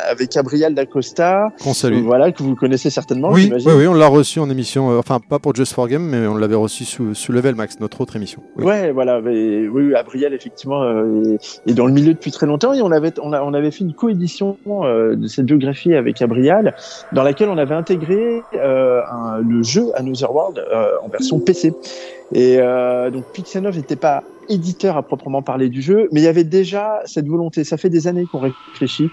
avec Gabriel Dacosta. Qu'on salue. Voilà, que vous connaissez certainement. Oui, oui, oui, on l'a reçu en émission, euh, enfin pas pour Just for Game, mais on l'avait reçu sous, sous Level Max, notre autre émission. Oui, ouais, voilà, mais, oui, Gabriel effectivement euh, est, est dans le milieu depuis très longtemps et on avait, on, a, on avait fait une coédition euh, de cette biographie avec Gabriel, dans laquelle on avait intégré euh, un, le jeu Another World euh, en version P C. Et euh, donc Pix'n Love n'était pas éditeur à proprement parler du jeu, mais il y avait déjà cette volonté. Ça fait des années qu'on réfléchit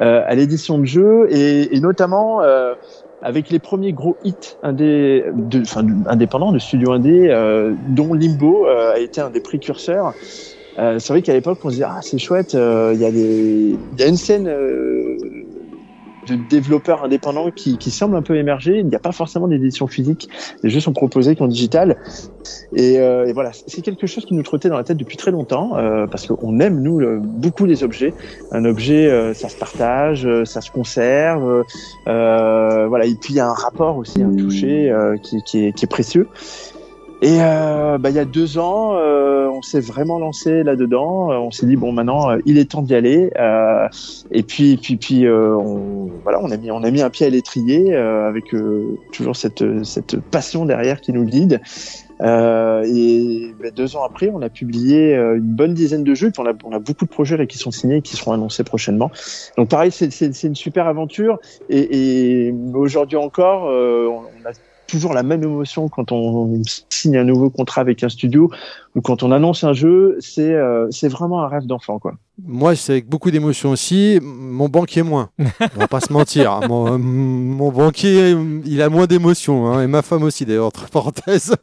euh, à l'édition de jeu et, et notamment euh, avec les premiers gros hits indé- de, enfin, indépendants de studios indés, euh, dont Limbo euh, a été un des précurseurs. Euh, c'est vrai qu'à l'époque on se disait ah c'est chouette, il euh, y a des, il y a une scène euh, de développeurs indépendants qui, qui semblent un peu émerger. Il n'y a pas forcément d'édition physique. Les jeux sont proposés qu'en digital. Et, euh, et voilà, c'est quelque chose qui nous trottait dans la tête depuis très longtemps, euh, parce qu'on aime, nous, le, beaucoup les objets. Un objet, euh, ça se partage, euh, ça se conserve. Euh, voilà. Et puis, il y a un rapport aussi, un toucher euh, qui, qui, est, qui est précieux. Et euh, bah, il y a deux ans, euh, on s'est vraiment lancé là-dedans. Euh, on s'est dit bon, maintenant, euh, il est temps d'y aller. Euh, et puis, puis, puis, euh, on, voilà, on a mis, on a mis un pied à l'étrier euh, avec euh, toujours cette cette passion derrière qui nous guide. Euh, et bah, deux ans après, on a publié euh, une bonne dizaine de jeux. Puis on a, on a beaucoup de projets là qui sont signés et qui seront annoncés prochainement. Donc pareil, c'est, c'est, c'est une super aventure. Et, et aujourd'hui encore, euh, on, on a toujours la même émotion quand on signe un nouveau contrat avec un studio ou quand on annonce un jeu, c'est, euh, c'est vraiment un rêve d'enfant, quoi. Moi, c'est avec beaucoup d'émotion aussi. Mon banquier moins. On va pas se mentir. Mon, mon banquier, il a moins d'émotion, hein, et ma femme aussi, d'ailleurs, entre parenthèses.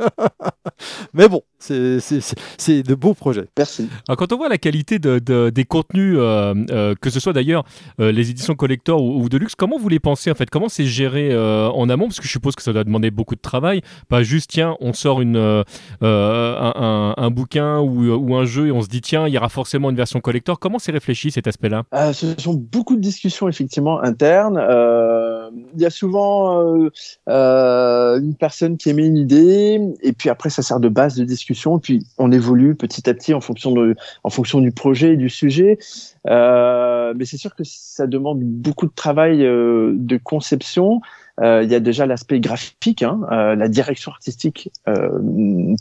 Mais bon, c'est, c'est, c'est, c'est de beaux projets. Merci. Alors, quand on voit la qualité de, de, des contenus, euh, euh, que ce soit d'ailleurs euh, les éditions collector ou, ou de luxe, comment vous les pensez en fait ? Comment c'est géré euh, en amont ? Parce que je suppose que ça doit demander beaucoup de travail. Pas juste, tiens, on sort une, euh, un, un, un bouquin ou, ou un jeu et on se dit, tiens, il y aura forcément une version collector. Comment c'est réfléchi cet aspect-là ? euh, Ce sont beaucoup de discussions effectivement internes. Euh, il y a souvent euh, euh, une personne qui émet une idée et puis après ça sert de base de discussion. Puis on évolue petit à petit en fonction de, en fonction du projet et du sujet. Euh, mais c'est sûr que ça demande beaucoup de travail euh, de conception. euh, y a déjà l'aspect graphique, hein, euh, la direction artistique euh,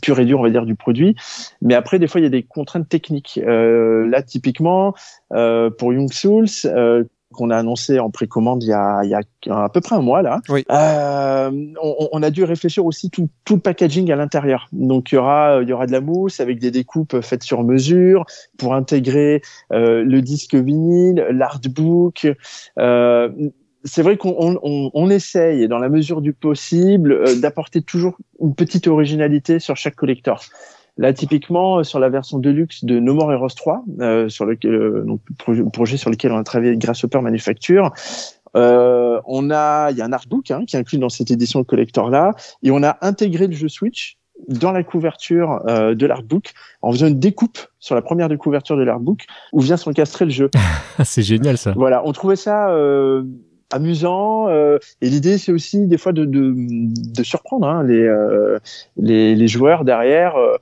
pure et dure, on va dire, du produit. Mais après, des fois, il y a des contraintes techniques. Euh, là, typiquement, euh, pour Young Souls, euh, qu'on a annoncé en précommande il y a, il y a à peu près un mois là. Oui. Euh, on, on a dû réfléchir aussi tout, tout le packaging à l'intérieur. Donc il y aura il y aura de la mousse avec des découpes faites sur mesure pour intégrer euh, le disque vinyle, l'artbook. Euh, c'est vrai qu'on on, on, on essaye, dans la mesure du possible, euh, d'apporter toujours une petite originalité sur chaque collector. Là, typiquement, sur la version Deluxe de No More Heroes trois, euh, sur le euh, donc, projet sur lequel on a travaillé avec Grasshopper Manufacture, euh, on a, il y a un artbook hein, qui est inclus dans cette édition collector-là, et on a intégré le jeu Switch dans la couverture euh, de l'artbook, en faisant une découpe sur la première de couverture de l'artbook, où vient s'encastrer le jeu. C'est génial, ça. Voilà, on trouvait ça... Euh, amusant euh, et l'idée c'est aussi des fois de de, de surprendre hein, les, euh, les les joueurs derrière euh,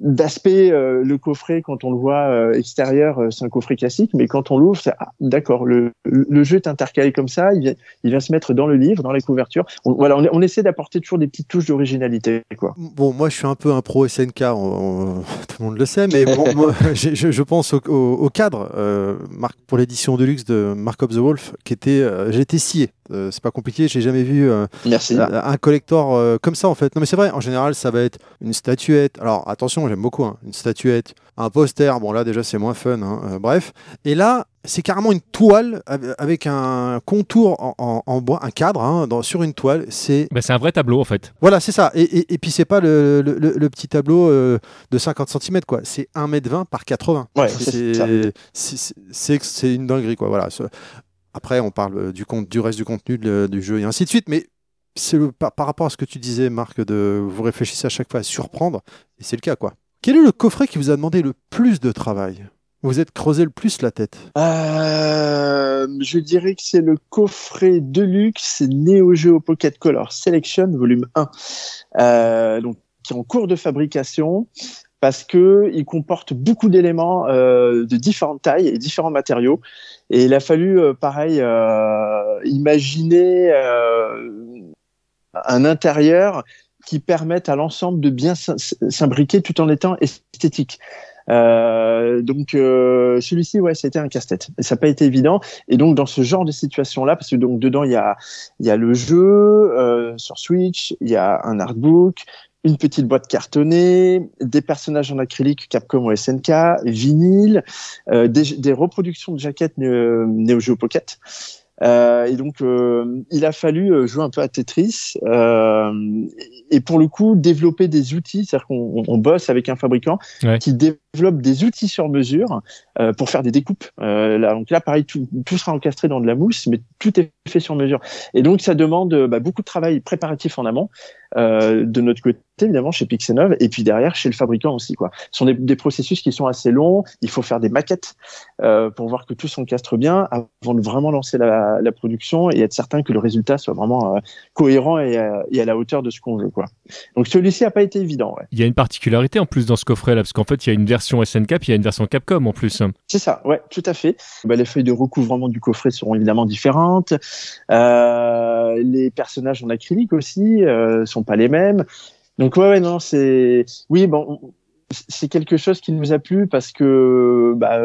d'aspect euh, le coffret quand on le voit euh, extérieur euh, c'est un coffret classique mais quand on l'ouvre c'est ah, d'accord le le jeu est intercalé comme ça il vient, il vient se mettre dans le livre dans les couvertures on, voilà on, on essaie d'apporter toujours des petites touches d'originalité quoi. Bon moi je suis un peu un pro S N K on, on, tout le monde le sait mais bon, moi je, je pense au, au, au cadre euh, Marc pour l'édition de luxe de Mark of the Wolf qui était euh, j'étais scié euh, c'est pas compliqué j'ai jamais vu euh, Merci. Un, un collector euh, comme ça en fait non mais c'est vrai en général ça va être une statuette alors attention j'aime beaucoup, hein. Une statuette, un poster, bon là déjà c'est moins fun, hein. euh, bref. Et là, c'est carrément une toile avec un contour en, en, en bois, un cadre hein, dans, sur une toile. C'est... Bah, c'est un vrai tableau en fait. Voilà, c'est ça. Et, et, et puis c'est pas le, le, le, le petit tableau euh, de cinquante centimètres, quoi. C'est un mètre vingt par quatre-vingts. Ouais, c'est, c'est, ça. C'est, c'est, c'est, c'est une dinguerie, quoi. Voilà. Après, on parle du, compte, du reste du contenu de, du jeu et ainsi de suite, mais c'est le, par, par rapport à ce que tu disais, Marc, de vous réfléchissez à chaque fois à surprendre, et c'est le cas, quoi. Quel est le coffret qui vous a demandé le plus de travail ? Vous êtes creusé le plus la tête ? euh, Je dirais que c'est le coffret Deluxe Neo Geo Pocket Color Selection volume un, euh, donc, qui est en cours de fabrication, parce que il comporte beaucoup d'éléments euh, de différentes tailles et différents matériaux. Et il a fallu, euh, pareil, euh, imaginer euh, un intérieur qui permette à l'ensemble de bien s'imbriquer tout en étant esthétique. Euh, donc euh, celui-ci, ouais, ça a été un casse-tête. Ça n'a pas été évident. Et donc dans ce genre de situation-là, parce que donc dedans il y a il y a le jeu euh, sur Switch, il y a un artbook. Une petite boîte cartonnée, des personnages en acrylique Capcom ou S N K, vinyle, euh, des, des reproductions de jaquettes euh, Neo Geo Pocket. Euh, et donc, euh, il a fallu jouer un peu à Tetris euh, et pour le coup, développer des outils. C'est-à-dire qu'on on bosse avec un fabricant ouais. qui développe des outils sur mesure euh, pour faire des découpes. Euh, là, donc là, pareil, tout, tout sera encastré dans de la mousse, mais tout est fait sur mesure. Et donc, ça demande bah, beaucoup de travail préparatif en amont. Euh, de notre côté évidemment chez Pix'n Love et puis derrière chez le fabricant aussi quoi. Ce sont des, des processus qui sont assez longs, il faut faire des maquettes euh, pour voir que tout s'encastre bien avant de vraiment lancer la, la production et être certain que le résultat soit vraiment euh, cohérent et, euh, et à la hauteur de ce qu'on veut quoi. Donc celui-ci n'a pas été évident ouais. Il y a une particularité en plus dans ce coffret là parce qu'en fait il y a une version S N K puis il y a une version Capcom en plus. C'est ça, ouais, tout à fait. Bah, les feuilles de recouvrement du coffret seront évidemment différentes, euh, les personnages en acrylique aussi euh, sont pas les mêmes. Donc ouais ouais non, c'est oui bon c'est quelque chose qui nous a plu parce que bah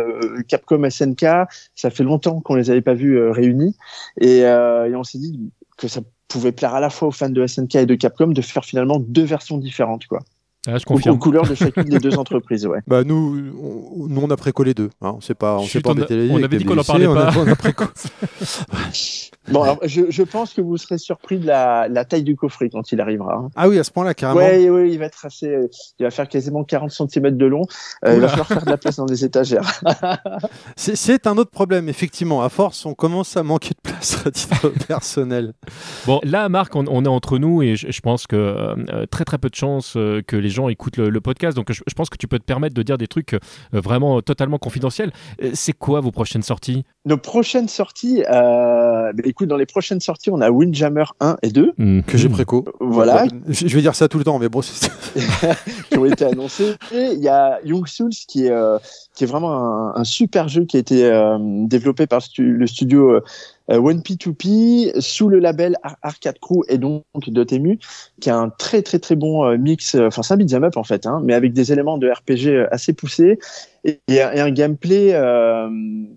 Capcom S N K, ça fait longtemps qu'on les avait pas vus euh, réunis et, euh, et on s'est dit que ça pouvait plaire à la fois aux fans de S N K et de Capcom de faire finalement deux versions différentes quoi. Ah, je confirme. Aux couleurs de chacune des deux entreprises, ouais. Bah nous, on, nous on a précollé deux. Hein. On sait pas, on sait pas. On, a, on avait dit qu'on en parlait pas. On a, on a préco... Bon, alors, je, je pense que vous serez surpris de la, la taille du coffret quand il arrivera. Hein. Ah oui, à ce point-là, carrément. Ouais, ouais, il va être assez, euh, il va faire quasiment quarante centimètres de long. Euh, il va falloir faire de la place dans des étagères. c'est, c'est un autre problème, effectivement. À force, on commence à manquer de place à titre personnel. Bon, là, Marc, on, on est entre nous et je, je pense que euh, très très peu de chance euh, que les gens gens écoutent le, le podcast, donc je, je pense que tu peux te permettre de dire des trucs euh, vraiment totalement confidentiels. C'est quoi vos prochaines sorties ? nos prochaines sorties, euh, bah, écoute, dans les prochaines sorties, on a Windjammer un et deux. Mmh. Que j'ai préco. Voilà. Ouais, je vais dire ça tout le temps, mais bon, c'est... qui ont été annoncés. Et il y a Young Soul, qui est, euh, qui est vraiment un, un super jeu qui a été euh, développé par stu- le studio... Euh, one P two P sous le label Ar- Arcade Crew et donc Dotemu, qui a un très très très bon euh, mix, enfin euh, c'est un beat'em up en fait, hein, mais avec des éléments de R P G euh, assez poussés et, et, un, et un gameplay euh,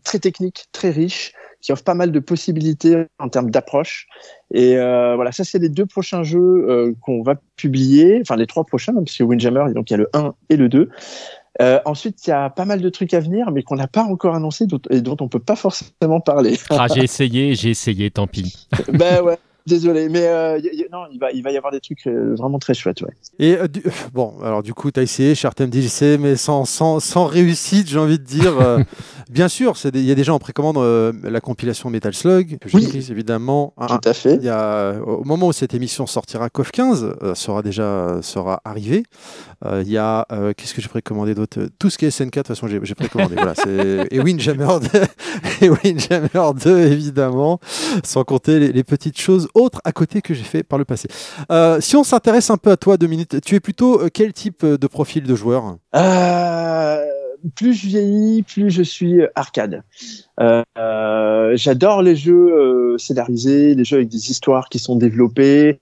très technique, très riche, qui offre pas mal de possibilités en termes d'approche. Et euh, voilà, ça c'est les deux prochains jeux euh, qu'on va publier, enfin les trois prochains, hein, parce que Windjammer, donc il y a le un et le deux. Euh, ensuite, il y a pas mal de trucs à venir, mais qu'on n'a pas encore annoncé dont, et dont on peut pas forcément parler. Ah, j'ai essayé, j'ai essayé, tant pis. Ben ouais, désolé, mais euh, y, y, non, il va, il va y avoir des trucs euh, vraiment très chouettes, ouais. Et euh, du, bon, alors du coup, t'as essayé, Chartem dit, j'essaie, mais sans, sans, sans réussite, j'ai envie de dire. Euh, bien sûr, il y a déjà en précommande euh, la compilation Metal Slug, que j'ai oui, prise, évidemment. Tout à fait. Il y a, au moment où cette émission sortira, C O F quinze euh, sera déjà euh, sera arrivé. Il euh, y a, euh, qu'est-ce que j'ai précommandé d'autre ? Tout ce qui est S N K, de toute façon, j'ai, j'ai précommandé. Voilà, c'est... Et Windjammer deux, évidemment, sans compter les, les petites choses autres à côté que j'ai fait par le passé. Euh, si on s'intéresse un peu à toi, Dominique, tu es plutôt euh, quel type de profil de joueur ? euh... Plus je vieillis, plus je suis arcade. Euh, euh, j'adore les jeux euh, scénarisés, les jeux avec des histoires qui sont développées,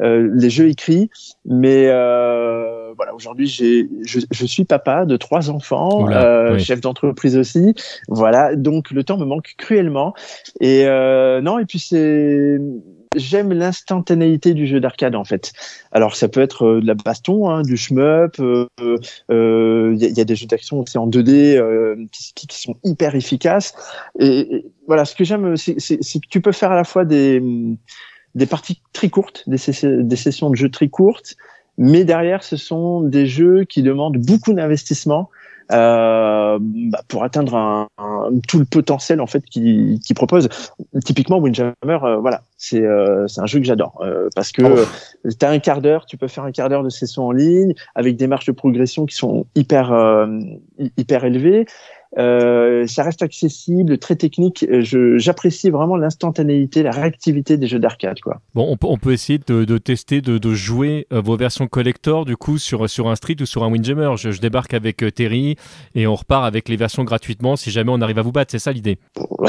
euh, les jeux écrits. Mais euh, voilà, aujourd'hui, j'ai, je, je suis papa de trois enfants, Oula, euh, oui. chef d'entreprise aussi. Voilà, donc le temps me manque cruellement. Et euh, non, et puis c'est... J'aime l'instantanéité du jeu d'arcade en fait. Alors ça peut être euh, de la baston, hein, du shmup. Il euh, euh, y, y a des jeux d'action aussi en deux D euh, qui, qui sont hyper efficaces. Et, et voilà, ce que j'aime, c'est, c'est, c'est que tu peux faire à la fois des des parties très courtes, des, ses- des sessions de jeu très courtes, mais derrière ce sont des jeux qui demandent beaucoup d'investissement. Euh, bah, pour atteindre un, un, tout le potentiel en fait qui, qui propose. Typiquement Windjammer, euh, voilà, c'est euh, c'est un jeu que j'adore euh, parce que oh. euh, t'as un quart d'heure, tu peux faire un quart d'heure de session en ligne avec des marches de progression qui sont hyper euh, hyper élevées. Euh, ça reste accessible, très technique. Je, j'apprécie vraiment l'instantanéité, la réactivité des jeux d'arcade, quoi. Bon, on peut, on peut essayer de, de tester, de, de jouer euh, vos versions collector du coup sur, sur un Street ou sur un Windjammer. Je, je débarque avec euh, Terry et on repart avec les versions gratuitement si jamais on arrive à vous battre. C'est ça l'idée. Bah,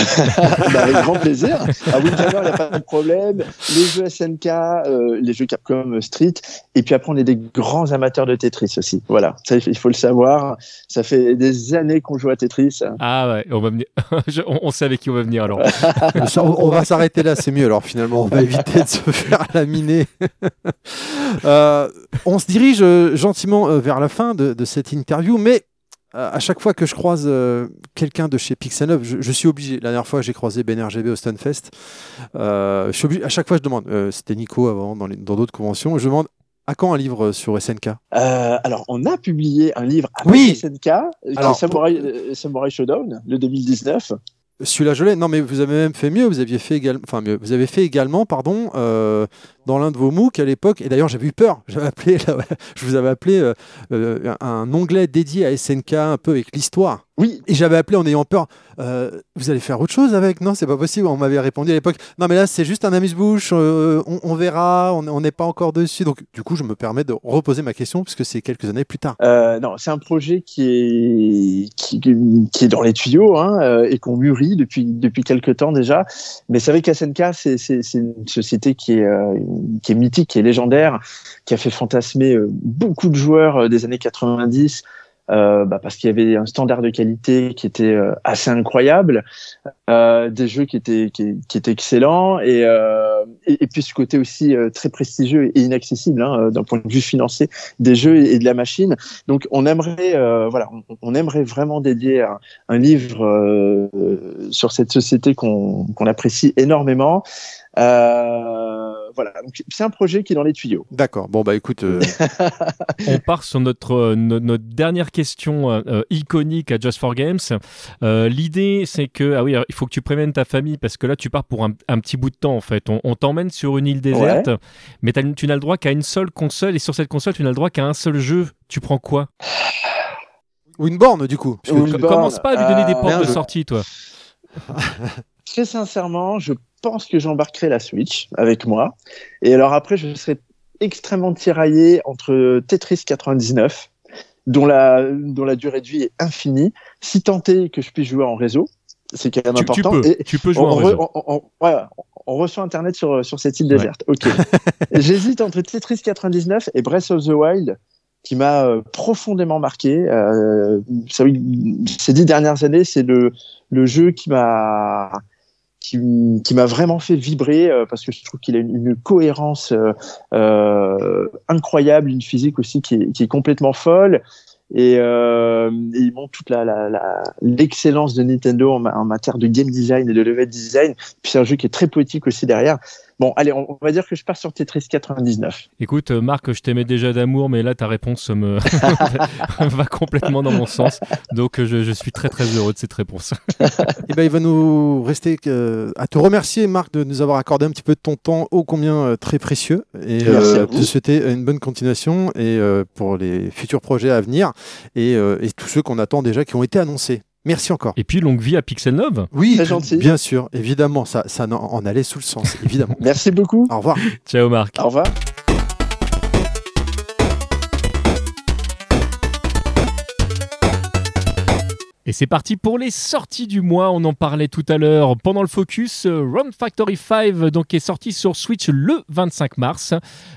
avec grand plaisir. À Windjammer, il n'y a pas de problème. Les jeux S N K, euh, les jeux Capcom Street, et puis après on est des grands amateurs de Tetris aussi. Voilà, ça, il faut le savoir. Ça fait des années qu'on joue à Tetris. Ah ouais, on va venir. Je, on, on sait avec qui on va venir alors. on, on va s'arrêter là, c'est mieux. Alors finalement, on va éviter de se faire laminer. euh, on se dirige euh, gentiment euh, vers la fin de, de cette interview, mais euh, à chaque fois que je croise euh, quelqu'un de chez Pix'n Love, je, je suis obligé. La dernière fois, j'ai croisé Ben R G B au Stunfest. Euh, je suis obligé. À chaque fois, je demande. Euh, c'était Nico avant dans, les, dans d'autres conventions. Je demande. À quand un livre sur S N K ? euh, Alors, on a publié un livre avec oui S N K, alors, Samurai, euh, Samurai Shodown, le deux mille dix-neuf. Celui-là, je l'ai. Non, mais vous avez même fait mieux. Vous aviez fait également, enfin mieux. Vous avez fait également, pardon, euh, dans l'un de vos MOOC à l'époque. Et d'ailleurs, j'avais eu peur. J'avais appelé, là, je vous avais appelé euh, euh, un onglet dédié à S N K, un peu avec l'histoire. Oui, et j'avais appelé en ayant peur. Euh, vous allez faire autre chose avec ? Non, c'est pas possible. On m'avait répondu à l'époque. Non, mais là, c'est juste un amuse-bouche. Euh, on, on verra. On n'est pas encore dessus. Donc, du coup, je me permets de reposer ma question puisque c'est quelques années plus tard. Euh, non, c'est un projet qui est qui, qui est dans les tuyaux hein, et qu'on mûrit depuis depuis quelques temps déjà. Mais c'est vrai qu'A S N K, c'est c'est c'est une société qui est euh, qui est mythique, qui est légendaire, qui a fait fantasmer euh, beaucoup de joueurs euh, des années quatre-vingt-dix. Euh, bah parce qu'il y avait un standard de qualité qui était euh, assez incroyable, euh, des jeux qui étaient qui, qui étaient excellents et, euh, et et puis ce côté aussi euh, très prestigieux et inaccessible hein, d'un point de vue financier des jeux et, et de la machine. Donc on aimerait euh, voilà on, on aimerait vraiment dédier un, un livre euh, sur cette société qu'on qu'on apprécie énormément. Euh, voilà, donc c'est un projet qui est dans les tuyaux. D'accord. Bon bah écoute, euh... on part sur notre euh, notre dernière question euh, iconique à Just for Games. Euh, l'idée c'est que ah oui, alors, il faut que tu préviennes ta famille parce que là tu pars pour un, un petit bout de temps en fait. On, on t'emmène sur une île déserte, ouais. mais tu n'as le droit qu'à une seule console et sur cette console tu n'as le droit qu'à un seul jeu. Tu prends quoi ? Ou une borne du coup. Ou une borne. Commence pas à lui donner euh... des portes de sortie, toi. Très sincèrement, je pense que j'embarquerai la Switch avec moi. Et alors après, je serai extrêmement tiraillé entre Tetris quatre-vingt-dix-neuf, dont la, dont la durée de vie est infinie, si tant est que je puisse jouer en réseau. C'est quand même tu, important. Tu peux, et tu peux jouer on, en réseau. On, on, on, ouais, on reçoit Internet sur, sur cette île ouais. déserte. Ok. J'hésite entre Tetris quatre-vingt-dix-neuf et Breath of the Wild, qui m'a euh, profondément marqué. Euh, ça, ces dix dernières années, c'est le, le jeu qui m'a, qui, qui m'a vraiment fait vibrer euh, parce que je trouve qu'il a une, une cohérence euh, euh, incroyable, une physique aussi qui est, qui est complètement folle. Et, euh, et ils montrent toute la, la, la, l'excellence de Nintendo en, en matière de game design et de level design. Puis c'est un jeu qui est très poétique aussi derrière. Bon, allez, on, on va dire que je pars sur Tetris quatre-vingt-dix-neuf. Écoute, Marc, je t'aimais déjà d'amour, mais là, ta réponse me va complètement dans mon sens. Donc, je, je suis très, très heureux de cette réponse. Et ben, il va nous rester euh, à te remercier, Marc, de nous avoir accordé un petit peu de ton temps ô combien euh, très précieux. Et euh, te souhaiter une bonne continuation et euh, pour les futurs projets à venir. Et, euh, et tous ceux qu'on attend déjà qui ont été annoncés. Merci encore. Et puis longue vie à Pix'n Love. Oui, très gentil. Bien sûr, évidemment, ça, ça en allait sous le sens, évidemment. Merci beaucoup. Au revoir. Ciao Marc. Au revoir. Et c'est parti pour les sorties du mois, on en parlait tout à l'heure pendant le focus. Rune Factory cinq donc, est sorti sur Switch le vingt-cinq mars.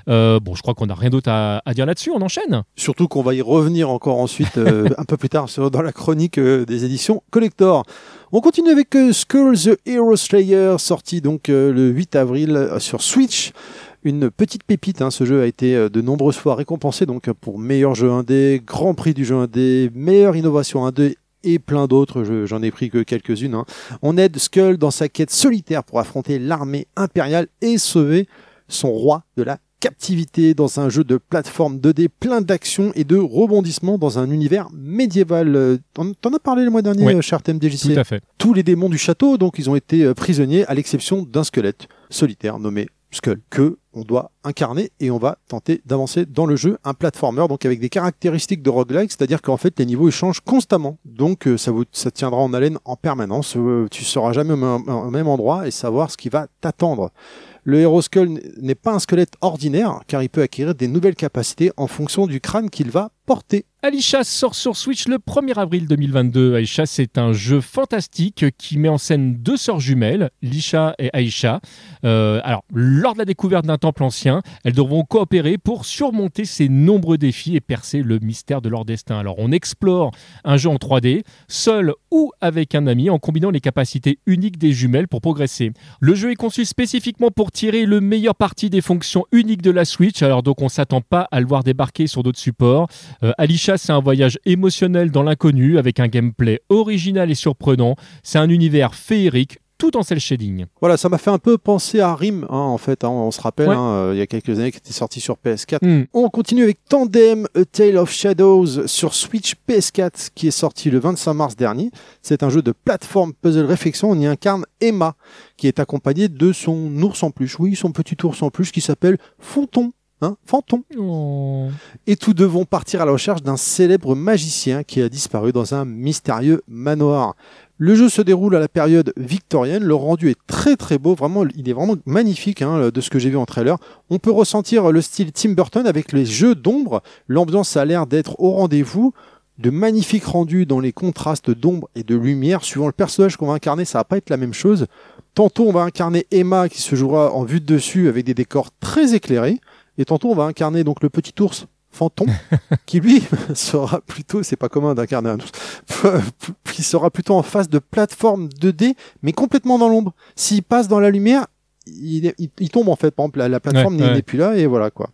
Euh, bon, je crois qu'on n'a rien d'autre à, à dire là-dessus, on enchaîne. Surtout qu'on va y revenir encore ensuite, euh, un peu plus tard, dans la chronique euh, des éditions Collector. On continue avec euh, Skul the Hero Slayer, sorti donc euh, le huit avril sur Switch. Une petite pépite, hein. Ce jeu a été de nombreuses fois récompensé donc, pour meilleur jeu indé, grand prix du jeu indé, meilleure innovation indé, et plein d'autres, je, j'en ai pris que quelques-unes. Hein. On aide Skul dans sa quête solitaire pour affronter l'armée impériale et sauver son roi de la captivité dans un jeu de plateforme deux D plein d'action et de rebondissements dans un univers médiéval. T'en, t'en as parlé le mois dernier, oui, Chart M D J C. Tout à fait. Tous les démons du château, donc, ils ont été prisonniers à l'exception d'un squelette solitaire nommé Skul, que on doit incarner et on va tenter d'avancer dans le jeu. Un platformer donc avec des caractéristiques de roguelike, c'est-à-dire qu'en fait les niveaux changent constamment, donc ça vous ça te tiendra en haleine en permanence. Tu seras jamais au même endroit et savoir ce qui va t'attendre. Le héros Skul n'est pas un squelette ordinaire car il peut acquérir des nouvelles capacités en fonction du crâne qu'il va porter. Aisha sort sur Switch le premier avril deux mille vingt-deux. Aisha, c'est un jeu fantastique qui met en scène deux sœurs jumelles, Lisha et Aisha. Euh, alors, lors de la découverte d'un temple ancien, elles devront coopérer pour surmonter ces nombreux défis et percer le mystère de leur destin. Alors, on explore un jeu en trois D, seul ou avec un ami, en combinant les capacités uniques des jumelles pour progresser. Le jeu est conçu spécifiquement pour tirer le meilleur parti des fonctions uniques de la Switch. Alors, donc, on ne s'attend pas à le voir débarquer sur d'autres supports. Euh, Aisha, c'est un voyage émotionnel dans l'inconnu avec un gameplay original et surprenant. C'est un univers féerique, tout en cel shading. Voilà, ça m'a fait un peu penser à Rim, hein, en fait. Hein, on se rappelle, ouais. hein, euh, il y a quelques années, qui était sorti sur P S quatre. Mm. On continue avec Tandem, A Tale of Shadows sur Switch P S quatre, qui est sorti le vingt-cinq mars dernier. C'est un jeu de plateforme puzzle réflexion. On y incarne Emma, qui est accompagnée de son ours en peluche. Oui, son petit ours en peluche qui s'appelle Fonton. Hein, Fantôme. Oh. Et tous deux vont partir à la recherche d'un célèbre magicien qui a disparu dans un mystérieux manoir. Le jeu se déroule à la période victorienne. Le rendu est très très beau, vraiment, il est vraiment magnifique, hein, de ce que j'ai vu en trailer. On peut ressentir le style Tim Burton avec les jeux d'ombre. L'ambiance a l'air d'être au rendez-vous. De magnifiques rendus dans les contrastes d'ombre et de lumière. Suivant le personnage qu'on va incarner, ça va pas être la même chose. Tantôt on va incarner Emma qui se jouera en vue de dessus avec des décors très éclairés. Et tantôt, on va incarner donc le petit ours fantôme, qui lui sera plutôt, c'est pas commun d'incarner un ours, qui sera plutôt en face de plateforme deux D, mais complètement dans l'ombre. S'il passe dans la lumière, il, il, il tombe en fait. Par exemple, la, la plateforme ouais, n'est ouais. plus là, et voilà quoi.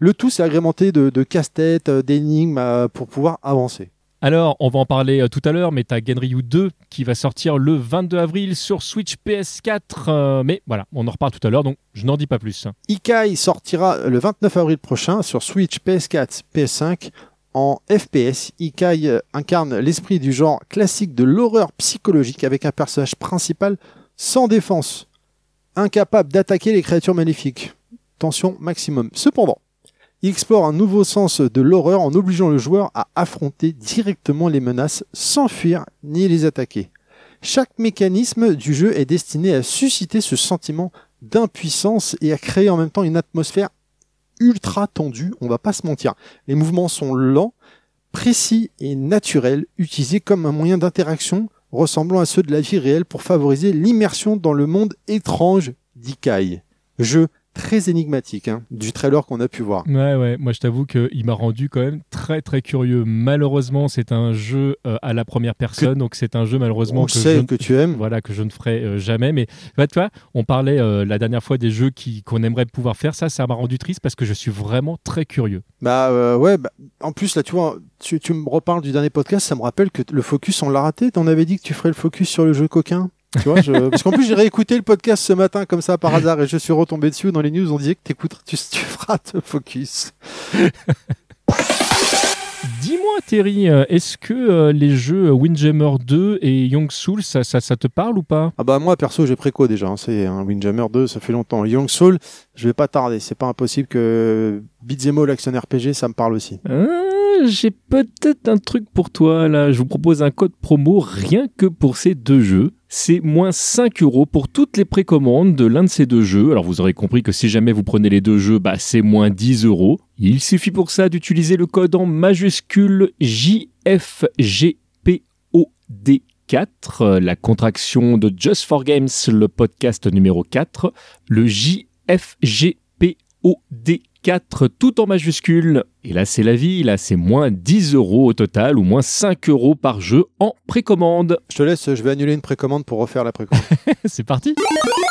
Le tout, c'est agrémenté de, de casse-tête, d'énigmes pour pouvoir avancer. Alors, on va en parler tout à l'heure, mais t'as Ganryu deux qui va sortir le vingt-deux avril sur Switch P S quatre. Euh, mais voilà, on en reparle tout à l'heure, donc je n'en dis pas plus. Ikai sortira le vingt-neuf avril prochain sur Switch P S quatre, P S cinq en F P S. Ikai incarne l'esprit du genre classique de l'horreur psychologique avec un personnage principal sans défense, incapable d'attaquer les créatures maléfiques. Tension maximum. Cependant, il explore un nouveau sens de l'horreur en obligeant le joueur à affronter directement les menaces sans fuir ni les attaquer. Chaque mécanisme du jeu est destiné à susciter ce sentiment d'impuissance et à créer en même temps une atmosphère ultra tendue, on va pas se mentir. Les mouvements sont lents, précis et naturels, utilisés comme un moyen d'interaction ressemblant à ceux de la vie réelle pour favoriser l'immersion dans le monde étrange d'Ikai. Jeu très énigmatique, hein, du trailer qu'on a pu voir. Ouais, ouais, moi je t'avoue qu'il m'a rendu quand même très très curieux. Malheureusement, c'est un jeu euh, à la première personne, que... donc c'est un jeu malheureusement on que, sait je... que tu aimes. Voilà, que je ne ferai euh, jamais. Mais bah, tu vois, on parlait euh, la dernière fois des jeux qui... qu'on aimerait pouvoir faire. Ça, ça m'a rendu triste parce que je suis vraiment très curieux. Bah euh, ouais, bah, en plus là, tu vois, tu, tu me reparles du dernier podcast, ça me rappelle que le focus, on l'a raté. T'en avais dit que tu ferais le focus sur le jeu coquin. Tu vois, je... parce qu'en plus j'ai réécouté le podcast ce matin comme ça par hasard et je suis retombé dessus dans les news, on disait que t'écouteras, tu, tu feras te focus. Dis-moi Thierry, est-ce que euh, les jeux Windjammer deux et Young Soul, ça, ça, ça te parle ou pas? Ah bah moi perso j'ai préco déjà, hein, c'est hein, Windjammer deux, ça fait longtemps. Young Soul, je vais pas tarder, c'est pas impossible que Beat'em All Action R P G, ça me parle aussi. Hein, j'ai peut-être un truc pour toi là, je vous propose un code promo rien que pour ces deux jeux. C'est moins cinq euros pour toutes les précommandes de l'un de ces deux jeux. Alors vous aurez compris que si jamais vous prenez les deux jeux, bah c'est moins dix euros. Il suffit pour ça d'utiliser le code en majuscule J F G P O D quatre, la contraction de Just for Games, le podcast numéro quatre. Le J F G P O D quatre, tout en majuscule. Et là c'est la vie, là c'est moins dix euros au total ou moins cinq euros par jeu en précommande. Je te laisse, je vais annuler une précommande pour refaire la précommande. C'est parti.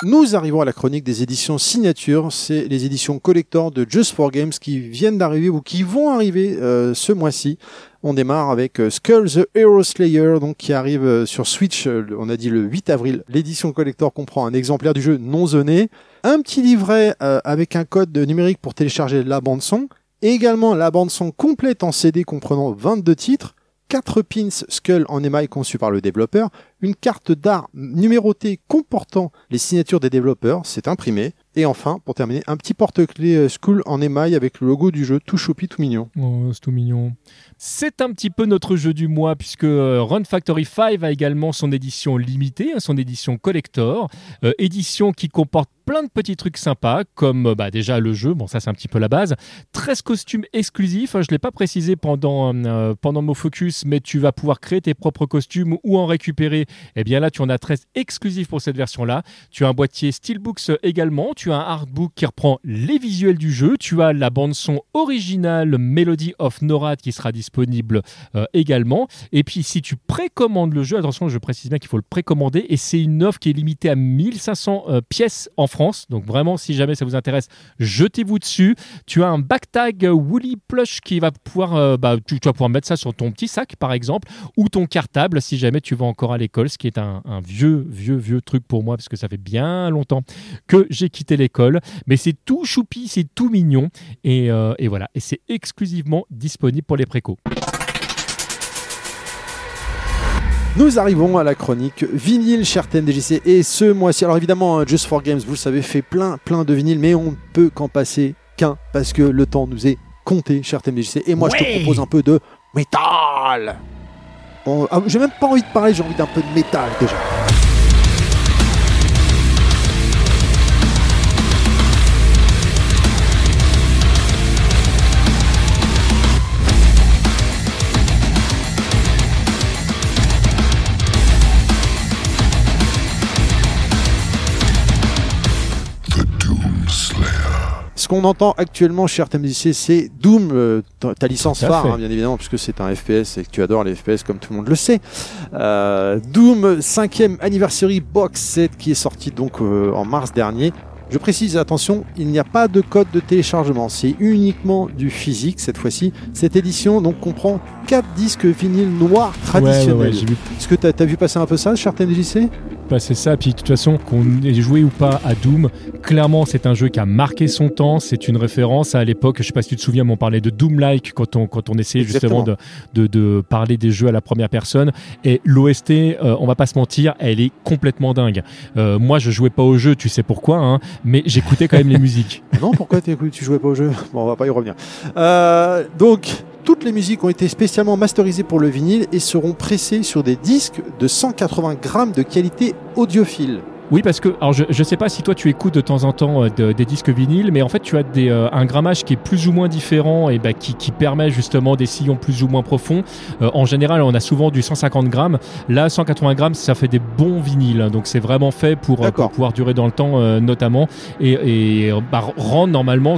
Nous arrivons à la chronique des éditions signature, c'est les éditions collector de Just for Games qui viennent d'arriver ou qui vont arriver euh, ce mois-ci. On démarre avec euh, Skul the Hero Slayer donc qui arrive euh, sur Switch, euh, on a dit le huit avril. L'édition collector comprend un exemplaire du jeu non zoné, un petit livret euh, avec un code numérique pour télécharger la bande son. Et également la bande-son complète en C D comprenant vingt-deux titres, quatre pins Skull en émail conçus par le développeur, une carte d'art numérotée comportant les signatures des développeurs, c'est imprimé, et enfin, pour terminer, un petit porte-clés Skull en émail avec le logo du jeu, tout choupi, tout mignon. Oh, c'est tout mignon. C'est un petit peu notre jeu du mois, puisque euh, Rune Factory cinq a également son édition limitée, son édition collector, euh, édition qui comporte plein de petits trucs sympas, comme bah, déjà le jeu, bon ça c'est un petit peu la base, treize costumes exclusifs, hein, je ne l'ai pas précisé pendant, euh, pendant mon focus, mais tu vas pouvoir créer tes propres costumes ou en récupérer, et bien là tu en as treize exclusifs pour cette version-là, tu as un boîtier Steelbooks également, tu as un artbook qui reprend les visuels du jeu, tu as la bande-son originale Melody of Norad qui sera disponible euh, également, et puis si tu précommandes le jeu, attention je précise bien qu'il faut le précommander, et c'est une offre qui est limitée à mille cinq cents euh, pièces en France, donc vraiment si jamais ça vous intéresse jetez-vous dessus, tu as un backtag Woolly Plush qui va pouvoir euh, bah, tu, tu vas pouvoir mettre ça sur ton petit sac par exemple, ou ton cartable si jamais tu vas encore à l'école, ce qui est un, un vieux vieux vieux truc pour moi parce que ça fait bien longtemps que j'ai quitté l'école, mais c'est tout choupi, c'est tout mignon et, euh, et voilà, et c'est exclusivement disponible pour les précos. Nous arrivons à la chronique vinyle cher T M D J C et ce mois-ci, alors évidemment Just for Games vous le savez fait plein plein de vinyles mais on ne peut qu'en passer qu'un parce que le temps nous est compté cher T M D J C et moi ouais. Je te propose un peu de métal. Bon, ah, j'ai même pas envie de parler, j'ai envie d'un peu de métal déjà. Qu'on entend actuellement cher T M D J C, c'est Doom, euh, ta, ta licence phare hein, bien évidemment puisque c'est un F P S et que tu adores les F P S comme tout le monde le sait. euh, Doom cinquième Anniversary Box Set qui est sorti donc euh, en mars dernier. Je précise, attention, il n'y a pas de code de téléchargement, c'est uniquement du physique cette fois-ci. Cette édition donc comprend quatre disques vinyles noirs traditionnels. Ouais, ouais, ouais, est-ce que t'as, t'as vu passer un peu ça, cher T M D J C ? Passer ça, puis de toute façon, qu'on ait joué ou pas à Doom, clairement c'est un jeu qui a marqué son temps, c'est une référence à l'époque, je sais pas si tu te souviens, mais on parlait de Doom-like quand on, quand on essayait Exactement. justement de, de, de parler des jeux à la première personne, et l'O S T, euh, on va pas se mentir, elle est complètement dingue. Euh, moi je jouais pas au jeu, tu sais pourquoi, hein, mais j'écoutais quand même les musiques. Non, pourquoi tu jouais pas au jeu ? Bon, on va pas y revenir. Euh, donc, Toutes les musiques ont été spécialement masterisées pour le vinyle et seront pressées sur des disques de cent quatre-vingts grammes de qualité audiophile. Oui, parce que alors je je sais pas si toi tu écoutes de temps en temps euh, de, des disques vinyles, mais en fait tu as des euh, un grammage qui est plus ou moins différent et bah, qui qui permet justement des sillons plus ou moins profonds. Euh, en général, on a souvent du cent cinquante grammes. Là, cent quatre-vingts grammes, ça fait des bons vinyles. Donc c'est vraiment fait pour, euh, pour pouvoir durer dans le temps, euh, notamment et et bah, rendre normalement.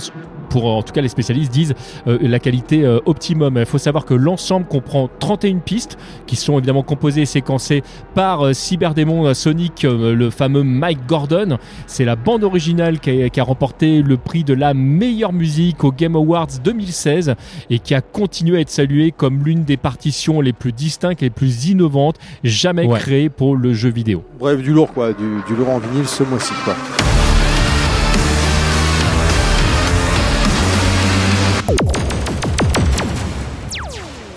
Pour, en tout cas les spécialistes disent euh, la qualité euh, optimum. Il faut savoir que l'ensemble comprend trente et une pistes qui sont évidemment composées et séquencées par euh, Cyberdémon euh, Sonic, euh, le fameux Mike Gordon. C'est la bande originale qui a, qui a remporté le prix de la meilleure musique au Game Awards deux mille seize et qui a continué à être saluée comme l'une des partitions les plus distinctes et les plus innovantes jamais ouais. créées pour le jeu vidéo. Bref, du lourd quoi, du, du lourd en vinyle ce mois-ci quoi.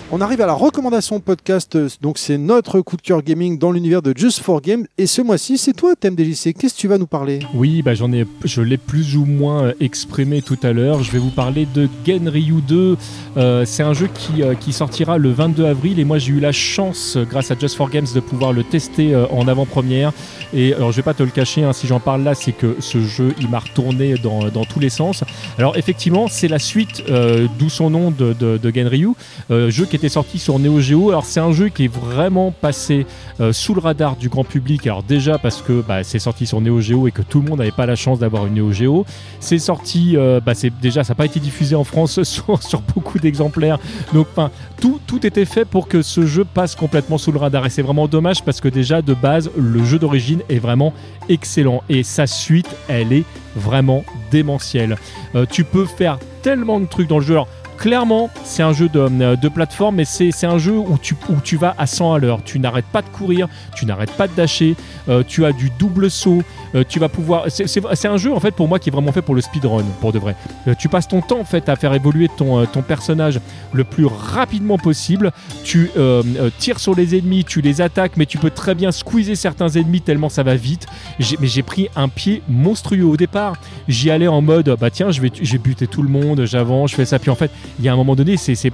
On arrive à la recommandation podcast, donc c'est notre coup de cœur gaming dans l'univers de Just for Games. Et ce mois-ci, c'est toi, T M D J C. Qu'est-ce que tu vas nous parler ? Oui, bah j'en ai, je l'ai plus ou moins exprimé tout à l'heure. Je vais vous parler de Ganryu deux. Euh, c'est un jeu qui, euh, qui sortira le vingt-deux avril. Et moi, j'ai eu la chance, grâce à Just for Games, de pouvoir le tester euh, en avant-première. Et alors, je vais pas te le cacher, hein, si j'en parle là, c'est que ce jeu, il m'a retourné dans, dans tous les sens. Alors, effectivement, c'est la suite, euh, d'où son nom de, de, de Ganryu, euh, jeu qui était sorti sur Neo Geo. Alors c'est un jeu qui est vraiment passé euh, sous le radar du grand public, alors déjà parce que bah, c'est sorti sur Neo Geo et que tout le monde n'avait pas la chance d'avoir une Neo Geo. C'est sorti, euh, bah, c'est, déjà ça n'a pas été diffusé en France sur, sur beaucoup d'exemplaires, donc enfin, tout, tout était fait pour que ce jeu passe complètement sous le radar et c'est vraiment dommage parce que déjà de base le jeu d'origine est vraiment excellent et sa suite elle est vraiment démentielle. Euh, tu peux faire tellement de trucs dans le jeu. Alors, clairement, c'est un jeu de, de plateforme, mais c'est, c'est un jeu où tu, où tu vas à cent à l'heure. Tu n'arrêtes pas de courir, tu n'arrêtes pas de dasher, euh, tu as du double saut, euh, tu vas pouvoir... C'est, c'est, c'est un jeu, en fait, pour moi, qui est vraiment fait pour le speedrun, pour de vrai. Euh, tu passes ton temps, en fait, à faire évoluer ton, euh, ton personnage le plus rapidement possible. Tu euh, euh, tires sur les ennemis, tu les attaques, mais tu peux très bien squeezer certains ennemis tellement ça va vite. J'ai, mais j'ai pris un pied monstrueux au départ. J'y allais en mode, bah tiens, je vais, je vais buter tout le monde, j'avance, je fais ça, puis en fait... Il y a un moment donné, c'est, c'est,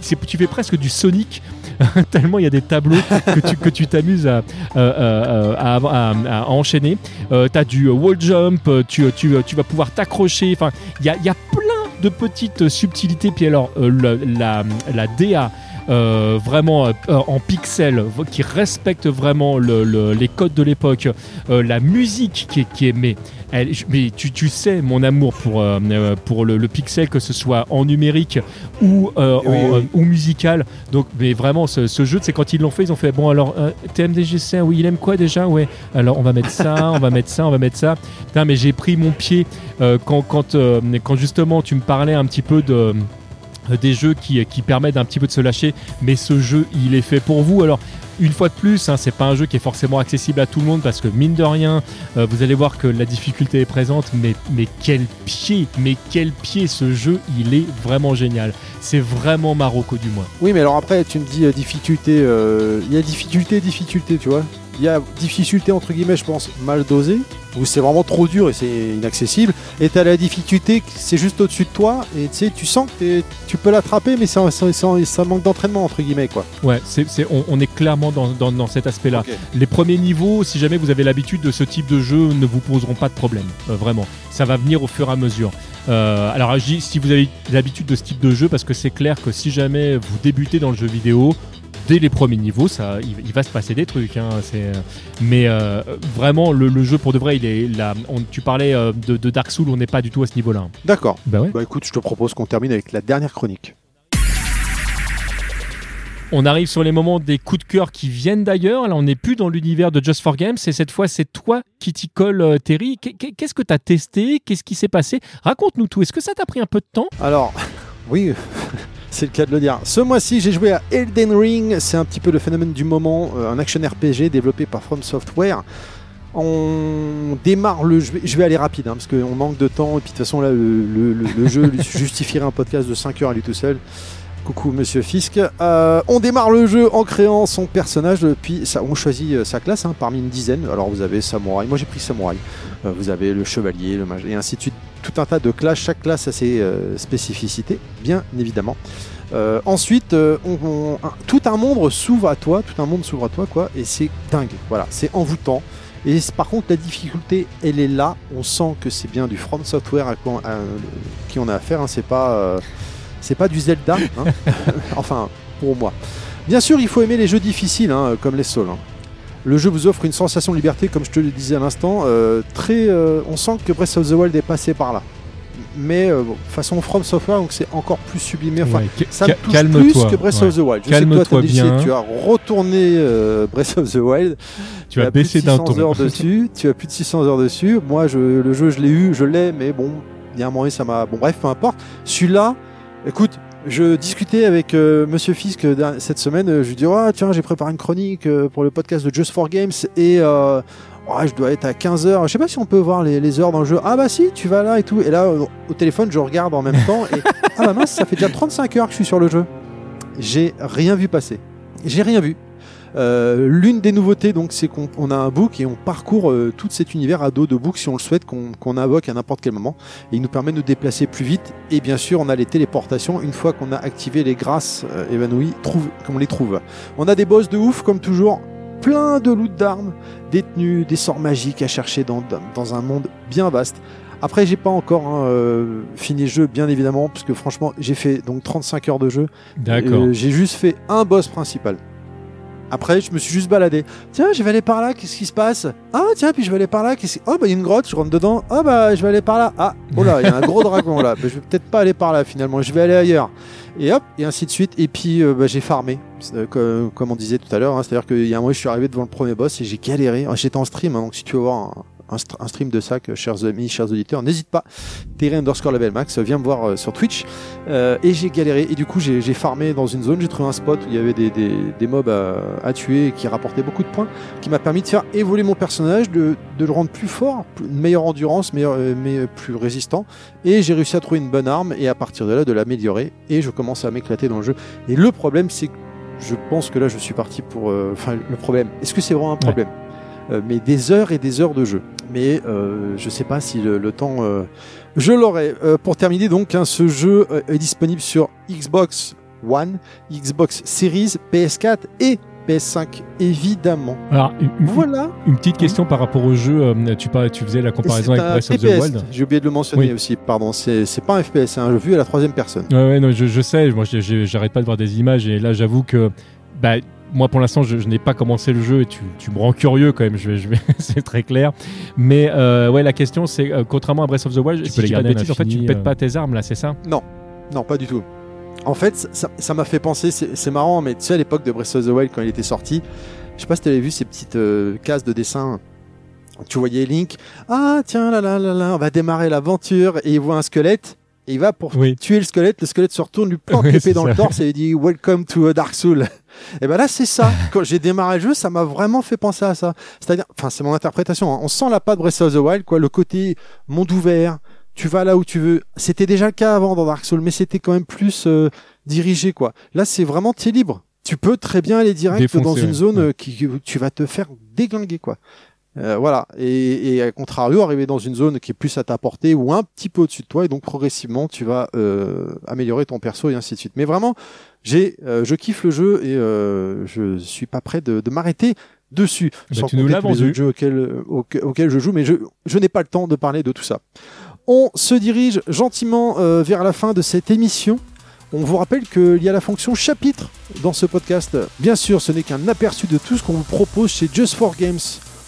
c'est, tu fais presque du Sonic, tellement il y a des tableaux que tu, que tu t'amuses à, à, à, à, à, à enchaîner. Euh, tu as du wall jump, tu, tu, tu vas pouvoir t'accrocher. Enfin, il y a, y a plein de petites subtilités. Puis alors, euh, la, la, la D A. Euh, vraiment euh, en pixels qui respecte vraiment le, le, les codes de l'époque, euh, la musique qui est, qui est mais, elle, mais tu, tu sais mon amour pour, euh, pour le, le pixel, que ce soit en numérique ou, euh, oui, en, oui. ou musical. Donc mais vraiment ce, ce jeu, c'est quand ils l'ont fait, ils ont fait bon alors euh, T M D G C, oui il aime quoi déjà, ouais alors on va mettre ça, on va mettre ça, on va mettre ça. Putain mais j'ai pris mon pied euh, quand, quand, euh, quand justement tu me parlais un petit peu de des jeux qui, qui permettent un petit peu de se lâcher, mais ce jeu il est fait pour vous. Alors une fois de plus, hein, c'est pas un jeu qui est forcément accessible à tout le monde parce que mine de rien, euh, vous allez voir que la difficulté est présente, mais, mais quel pied, mais quel pied ce jeu, il est vraiment génial. C'est vraiment Marocco du moins. Oui mais alors après tu me dis euh, difficulté, il euh, y a difficulté, difficulté tu vois. Il y a difficulté entre guillemets je pense mal dosée, où c'est vraiment trop dur et c'est inaccessible, et t'as la difficulté c'est juste au-dessus de toi et tu sais tu sens que tu peux l'attraper mais ça, ça, ça, ça manque d'entraînement entre guillemets quoi. Ouais c'est, c'est, on, on est clairement dans, dans, dans cet aspect là. Okay. Les premiers niveaux, si jamais vous avez l'habitude de ce type de jeu, ne vous poseront pas de problème, euh, vraiment ça va venir au fur et à mesure. Euh, alors je dis si vous avez l'habitude de ce type de jeu, parce que c'est clair que si jamais vous débutez dans le jeu vidéo, dès les premiers niveaux, ça, il va se passer des trucs. Hein, c'est... Mais euh, vraiment, le, le jeu, pour de vrai, il est là. On, tu parlais euh, de, de Dark Souls, on n'est pas du tout à ce niveau-là. D'accord. Bah, ouais. Bah écoute, je te propose qu'on termine avec la dernière chronique. On arrive sur les moments des coups de cœur qui viennent d'ailleurs. Là, on n'est plus dans l'univers de Just for Games. Et cette fois, c'est toi qui t'y colle, euh, Terry. Qu'est-ce que tu as testé ? Qu'est-ce qui s'est passé ? Raconte-nous tout. Est-ce que ça t'a pris un peu de temps ? Alors, oui... C'est le cas de le dire. Ce mois-ci, j'ai joué à Elden Ring. C'est un petit peu le phénomène du moment. Euh, un action R P G développé par From Software. On démarre le jeu. Je vais aller rapide, hein, parce qu'on manque de temps. Et puis de toute façon, là, le, le, le jeu justifierait un podcast de cinq heures à lui tout seul. Coucou, monsieur Fisk. Euh, on démarre le jeu en créant son personnage. Puis ça, on choisit sa classe hein, parmi une dizaine. Alors vous avez Samouraï. Moi, j'ai pris Samouraï. Euh, vous avez le Chevalier, le Mage, et ainsi de suite. tout un tas de classes, chaque classe a ses euh, spécificités, bien évidemment. Euh, ensuite, euh, on, on, un, tout un monde s'ouvre à toi, tout un monde s'ouvre à toi, quoi, et c'est dingue. Voilà, c'est envoûtant. Et par contre, la difficulté, elle est là. On sent que c'est bien du From Software à, à, à qui on a affaire. Hein. C'est pas, euh, c'est pas du Zelda. Hein. Enfin, pour moi. Bien sûr, il faut aimer les jeux difficiles, hein, comme les Souls. Hein. Le jeu vous offre une sensation de liberté, comme je te le disais à l'instant. Euh, très, euh, on sent que Breath of the Wild est passé par là. Mais euh, bon, façon From Software, donc c'est encore plus sublimé. Enfin, ouais, ça me touche plus toi, que Breath ouais. of the Wild. Je calme sais que toi, bien. Décidé, tu as retourné euh, Breath of the Wild. Tu, tu as baissé d'un ton. Dessus, tu as plus de six cents heures dessus. Moi, je, le jeu, je l'ai eu, je l'ai, mais bon, il y a un moment donné, ça m'a. Bon, bref, peu importe. Celui-là, écoute. Je discutais avec euh, Monsieur Fisk euh, cette semaine. Euh, je lui dis oh, tiens, j'ai préparé une chronique euh, pour le podcast de Just for Games et euh, oh, je dois être à quinze heures. Je sais pas si on peut voir les, les heures dans le jeu. Ah bah si, tu vas là et tout. Et là, euh, au téléphone, je regarde en même temps. Et ah bah mince, ça fait déjà trente-cinq heures que je suis sur le jeu. J'ai rien vu passer. J'ai rien vu. Euh, l'une des nouveautés, donc, c'est qu'on on a un book et on parcourt euh, tout cet univers à dos de book si on le souhaite, qu'on, qu'on invoque à n'importe quel moment. Et il nous permet de nous déplacer plus vite. Et bien sûr, on a les téléportations une fois qu'on a activé les grâces euh, évanouies, trouve, qu'on les trouve. On a des boss de ouf, comme toujours, plein de loot d'armes, des tenues, des sorts magiques à chercher dans, dans un monde bien vaste. Après, j'ai pas encore hein, euh, fini le jeu, bien évidemment, parce que franchement, j'ai fait donc trente-cinq heures de jeu. D'accord. Euh, j'ai juste fait un boss principal. Après, je me suis juste baladé. Tiens, je vais aller par là, qu'est-ce qui se passe ? Ah, tiens, puis je vais aller par là, qu'est-ce qui... Oh, bah, il y a une grotte, je rentre dedans. Oh, bah, je vais aller par là. Ah, oh là, il y a un gros dragon, là. Bah, je vais peut-être pas aller par là, finalement. Je vais aller ailleurs. Et hop, et ainsi de suite. Et puis, euh, bah, j'ai farmé, euh, comme, comme on disait tout à l'heure. Hein. C'est-à-dire qu'il y a un moment, je suis arrivé devant le premier boss et j'ai galéré. J'étais en stream, hein, donc si tu veux voir un, un, st- un stream de ça, que, chers amis, chers auditeurs, n'hésite pas. Terry underscore level max, viens me voir euh, sur Twitch. Euh, et j'ai galéré. Et du coup, j'ai, j'ai farmé dans une zone. J'ai trouvé un spot où il y avait des, des, des mobs à, à tuer et qui rapportaient beaucoup de points, qui m'a permis de faire évoluer mon personnage, de, de le rendre plus fort, plus, meilleure endurance, meilleur, euh, mais plus résistant. Et j'ai réussi à trouver une bonne arme et à partir de là, de l'améliorer. Et je commence à m'éclater dans le jeu. Et le problème, c'est que je pense que là, je suis parti pour... Euh, enfin, le problème. Est-ce que c'est vraiment un problème ? Ouais. euh, Mais des heures et des heures de jeu. Mais euh, je sais pas si le, le temps... Euh, je l'aurai. Euh, pour terminer, donc, hein, ce jeu euh, est disponible sur Xbox One, Xbox Series, P S quatre et P S cinq, évidemment. Alors, une, voilà. Une petite question par rapport au jeu. Euh, tu, parlais, tu faisais la comparaison c'est avec Breath F P S. Of the Wild. J'ai oublié de le mentionner oui. aussi. Pardon, c'est, c'est pas un F P S, c'est un jeu vu à la troisième personne. Ouais, ouais, non, je, je sais. Moi, j'ai, j'ai, j'arrête pas de voir des images. Et là, j'avoue que bah, moi, pour l'instant, je, je n'ai pas commencé le jeu. Et tu, tu me rends curieux quand même. Je vais, je vais, c'est très clair. Mais euh, ouais, la question, c'est euh, contrairement à Breath of the Wild, tu si peux les garder. En fait, tu ne pètes pas tes armes là, c'est ça ? Non, non, pas du tout. En fait, ça, ça m'a fait penser, c'est, c'est marrant, mais tu sais, à l'époque de Breath of the Wild, quand il était sorti, je sais pas si tu avais vu ces petites euh, cases de dessin. Tu voyais Link, ah tiens, là, là, là, là, on va démarrer l'aventure, et il voit un squelette, et il va pour oui. tuer le squelette, le squelette se retourne, lui plante l'épée oui, dans ça. Le torse, et il dit « Welcome to Dark Souls ». Et ben là, c'est ça. Quand j'ai démarré le jeu, ça m'a vraiment fait penser à ça. C'est-à-dire, enfin, c'est mon interprétation, hein. On sent la patte Breath of the Wild, quoi, le côté monde ouvert, tu vas là où tu veux. C'était déjà le cas avant dans Dark Souls, mais c'était quand même plus euh, dirigé, quoi. Là, c'est vraiment t'es libre. Tu peux très bien aller direct Défoncer, dans une ouais. zone ouais. qui où tu vas te faire déglinguer, quoi. Euh, voilà. Et, et à contrario, arriver dans une zone qui est plus à ta portée ou un petit peu au-dessus de toi, et donc progressivement, tu vas euh, améliorer ton perso et ainsi de suite. Mais vraiment, j'ai, euh, je kiffe le jeu et euh, je suis pas prêt de, de m'arrêter. Dessus, bah, sans compter tous les autres jeux auxquels, auxquels, auxquels je joue, mais je, je n'ai pas le temps de parler de tout ça. On se dirige gentiment euh, vers la fin de cette émission. On vous rappelle qu'il y a la fonction chapitre dans ce podcast. Bien sûr, ce n'est qu'un aperçu de tout ce qu'on vous propose chez Just for Games.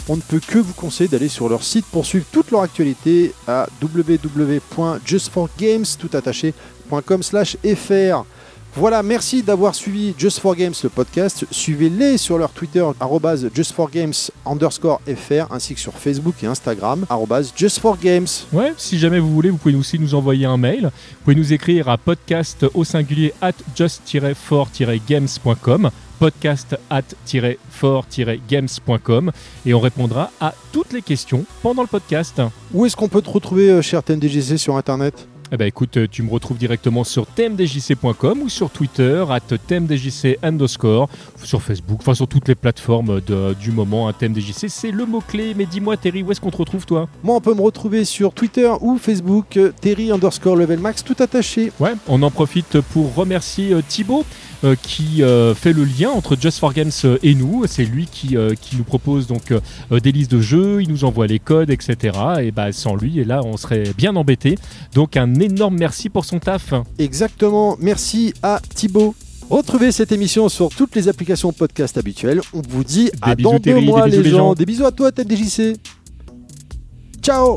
On ne peut que vous conseiller d'aller sur leur site pour suivre toute leur actualité à double vé double vé double vé point just for games tout attaché point com slash f r. Voilà, merci d'avoir suivi Just for Games, le podcast. Suivez-les sur leur Twitter, arrobase justforgames underscore fr, ainsi que sur Facebook et Instagram, arrobase justforgames. Ouais, si jamais vous voulez, vous pouvez aussi nous envoyer un mail. Vous pouvez nous écrire à podcast au singulier at just tiret for tiret games point com, podcast at tiret for tiret games point com, et on répondra à toutes les questions pendant le podcast. Où est-ce qu'on peut te retrouver, cher T M D G C, sur Internet ? Eh ben écoute, tu me retrouves directement sur t m d j c point com ou sur Twitter at tmdjc underscore, sur Facebook, enfin sur toutes les plateformes de, du moment. Hein, tmdjc, c'est le mot-clé. Mais dis-moi, Terry, où est-ce qu'on te retrouve, toi ? Moi, on peut me retrouver sur Twitter ou Facebook, Terry underscore level max, tout attaché. Ouais, on en profite pour remercier Thibaut euh, qui euh, fait le lien entre Just for Games et nous. C'est lui qui, euh, qui nous propose donc euh, des listes de jeux, il nous envoie les codes, et cetera. Et bah sans lui, et là, on serait bien embêté. Donc un énorme merci pour son taf. Exactement, merci à Thibaut. Retrouvez cette émission sur toutes les applications podcast habituelles. On vous dit des à bisous, dans Terry, deux mois, les gens. les gens. Des bisous à toi, T M D J C. Ciao.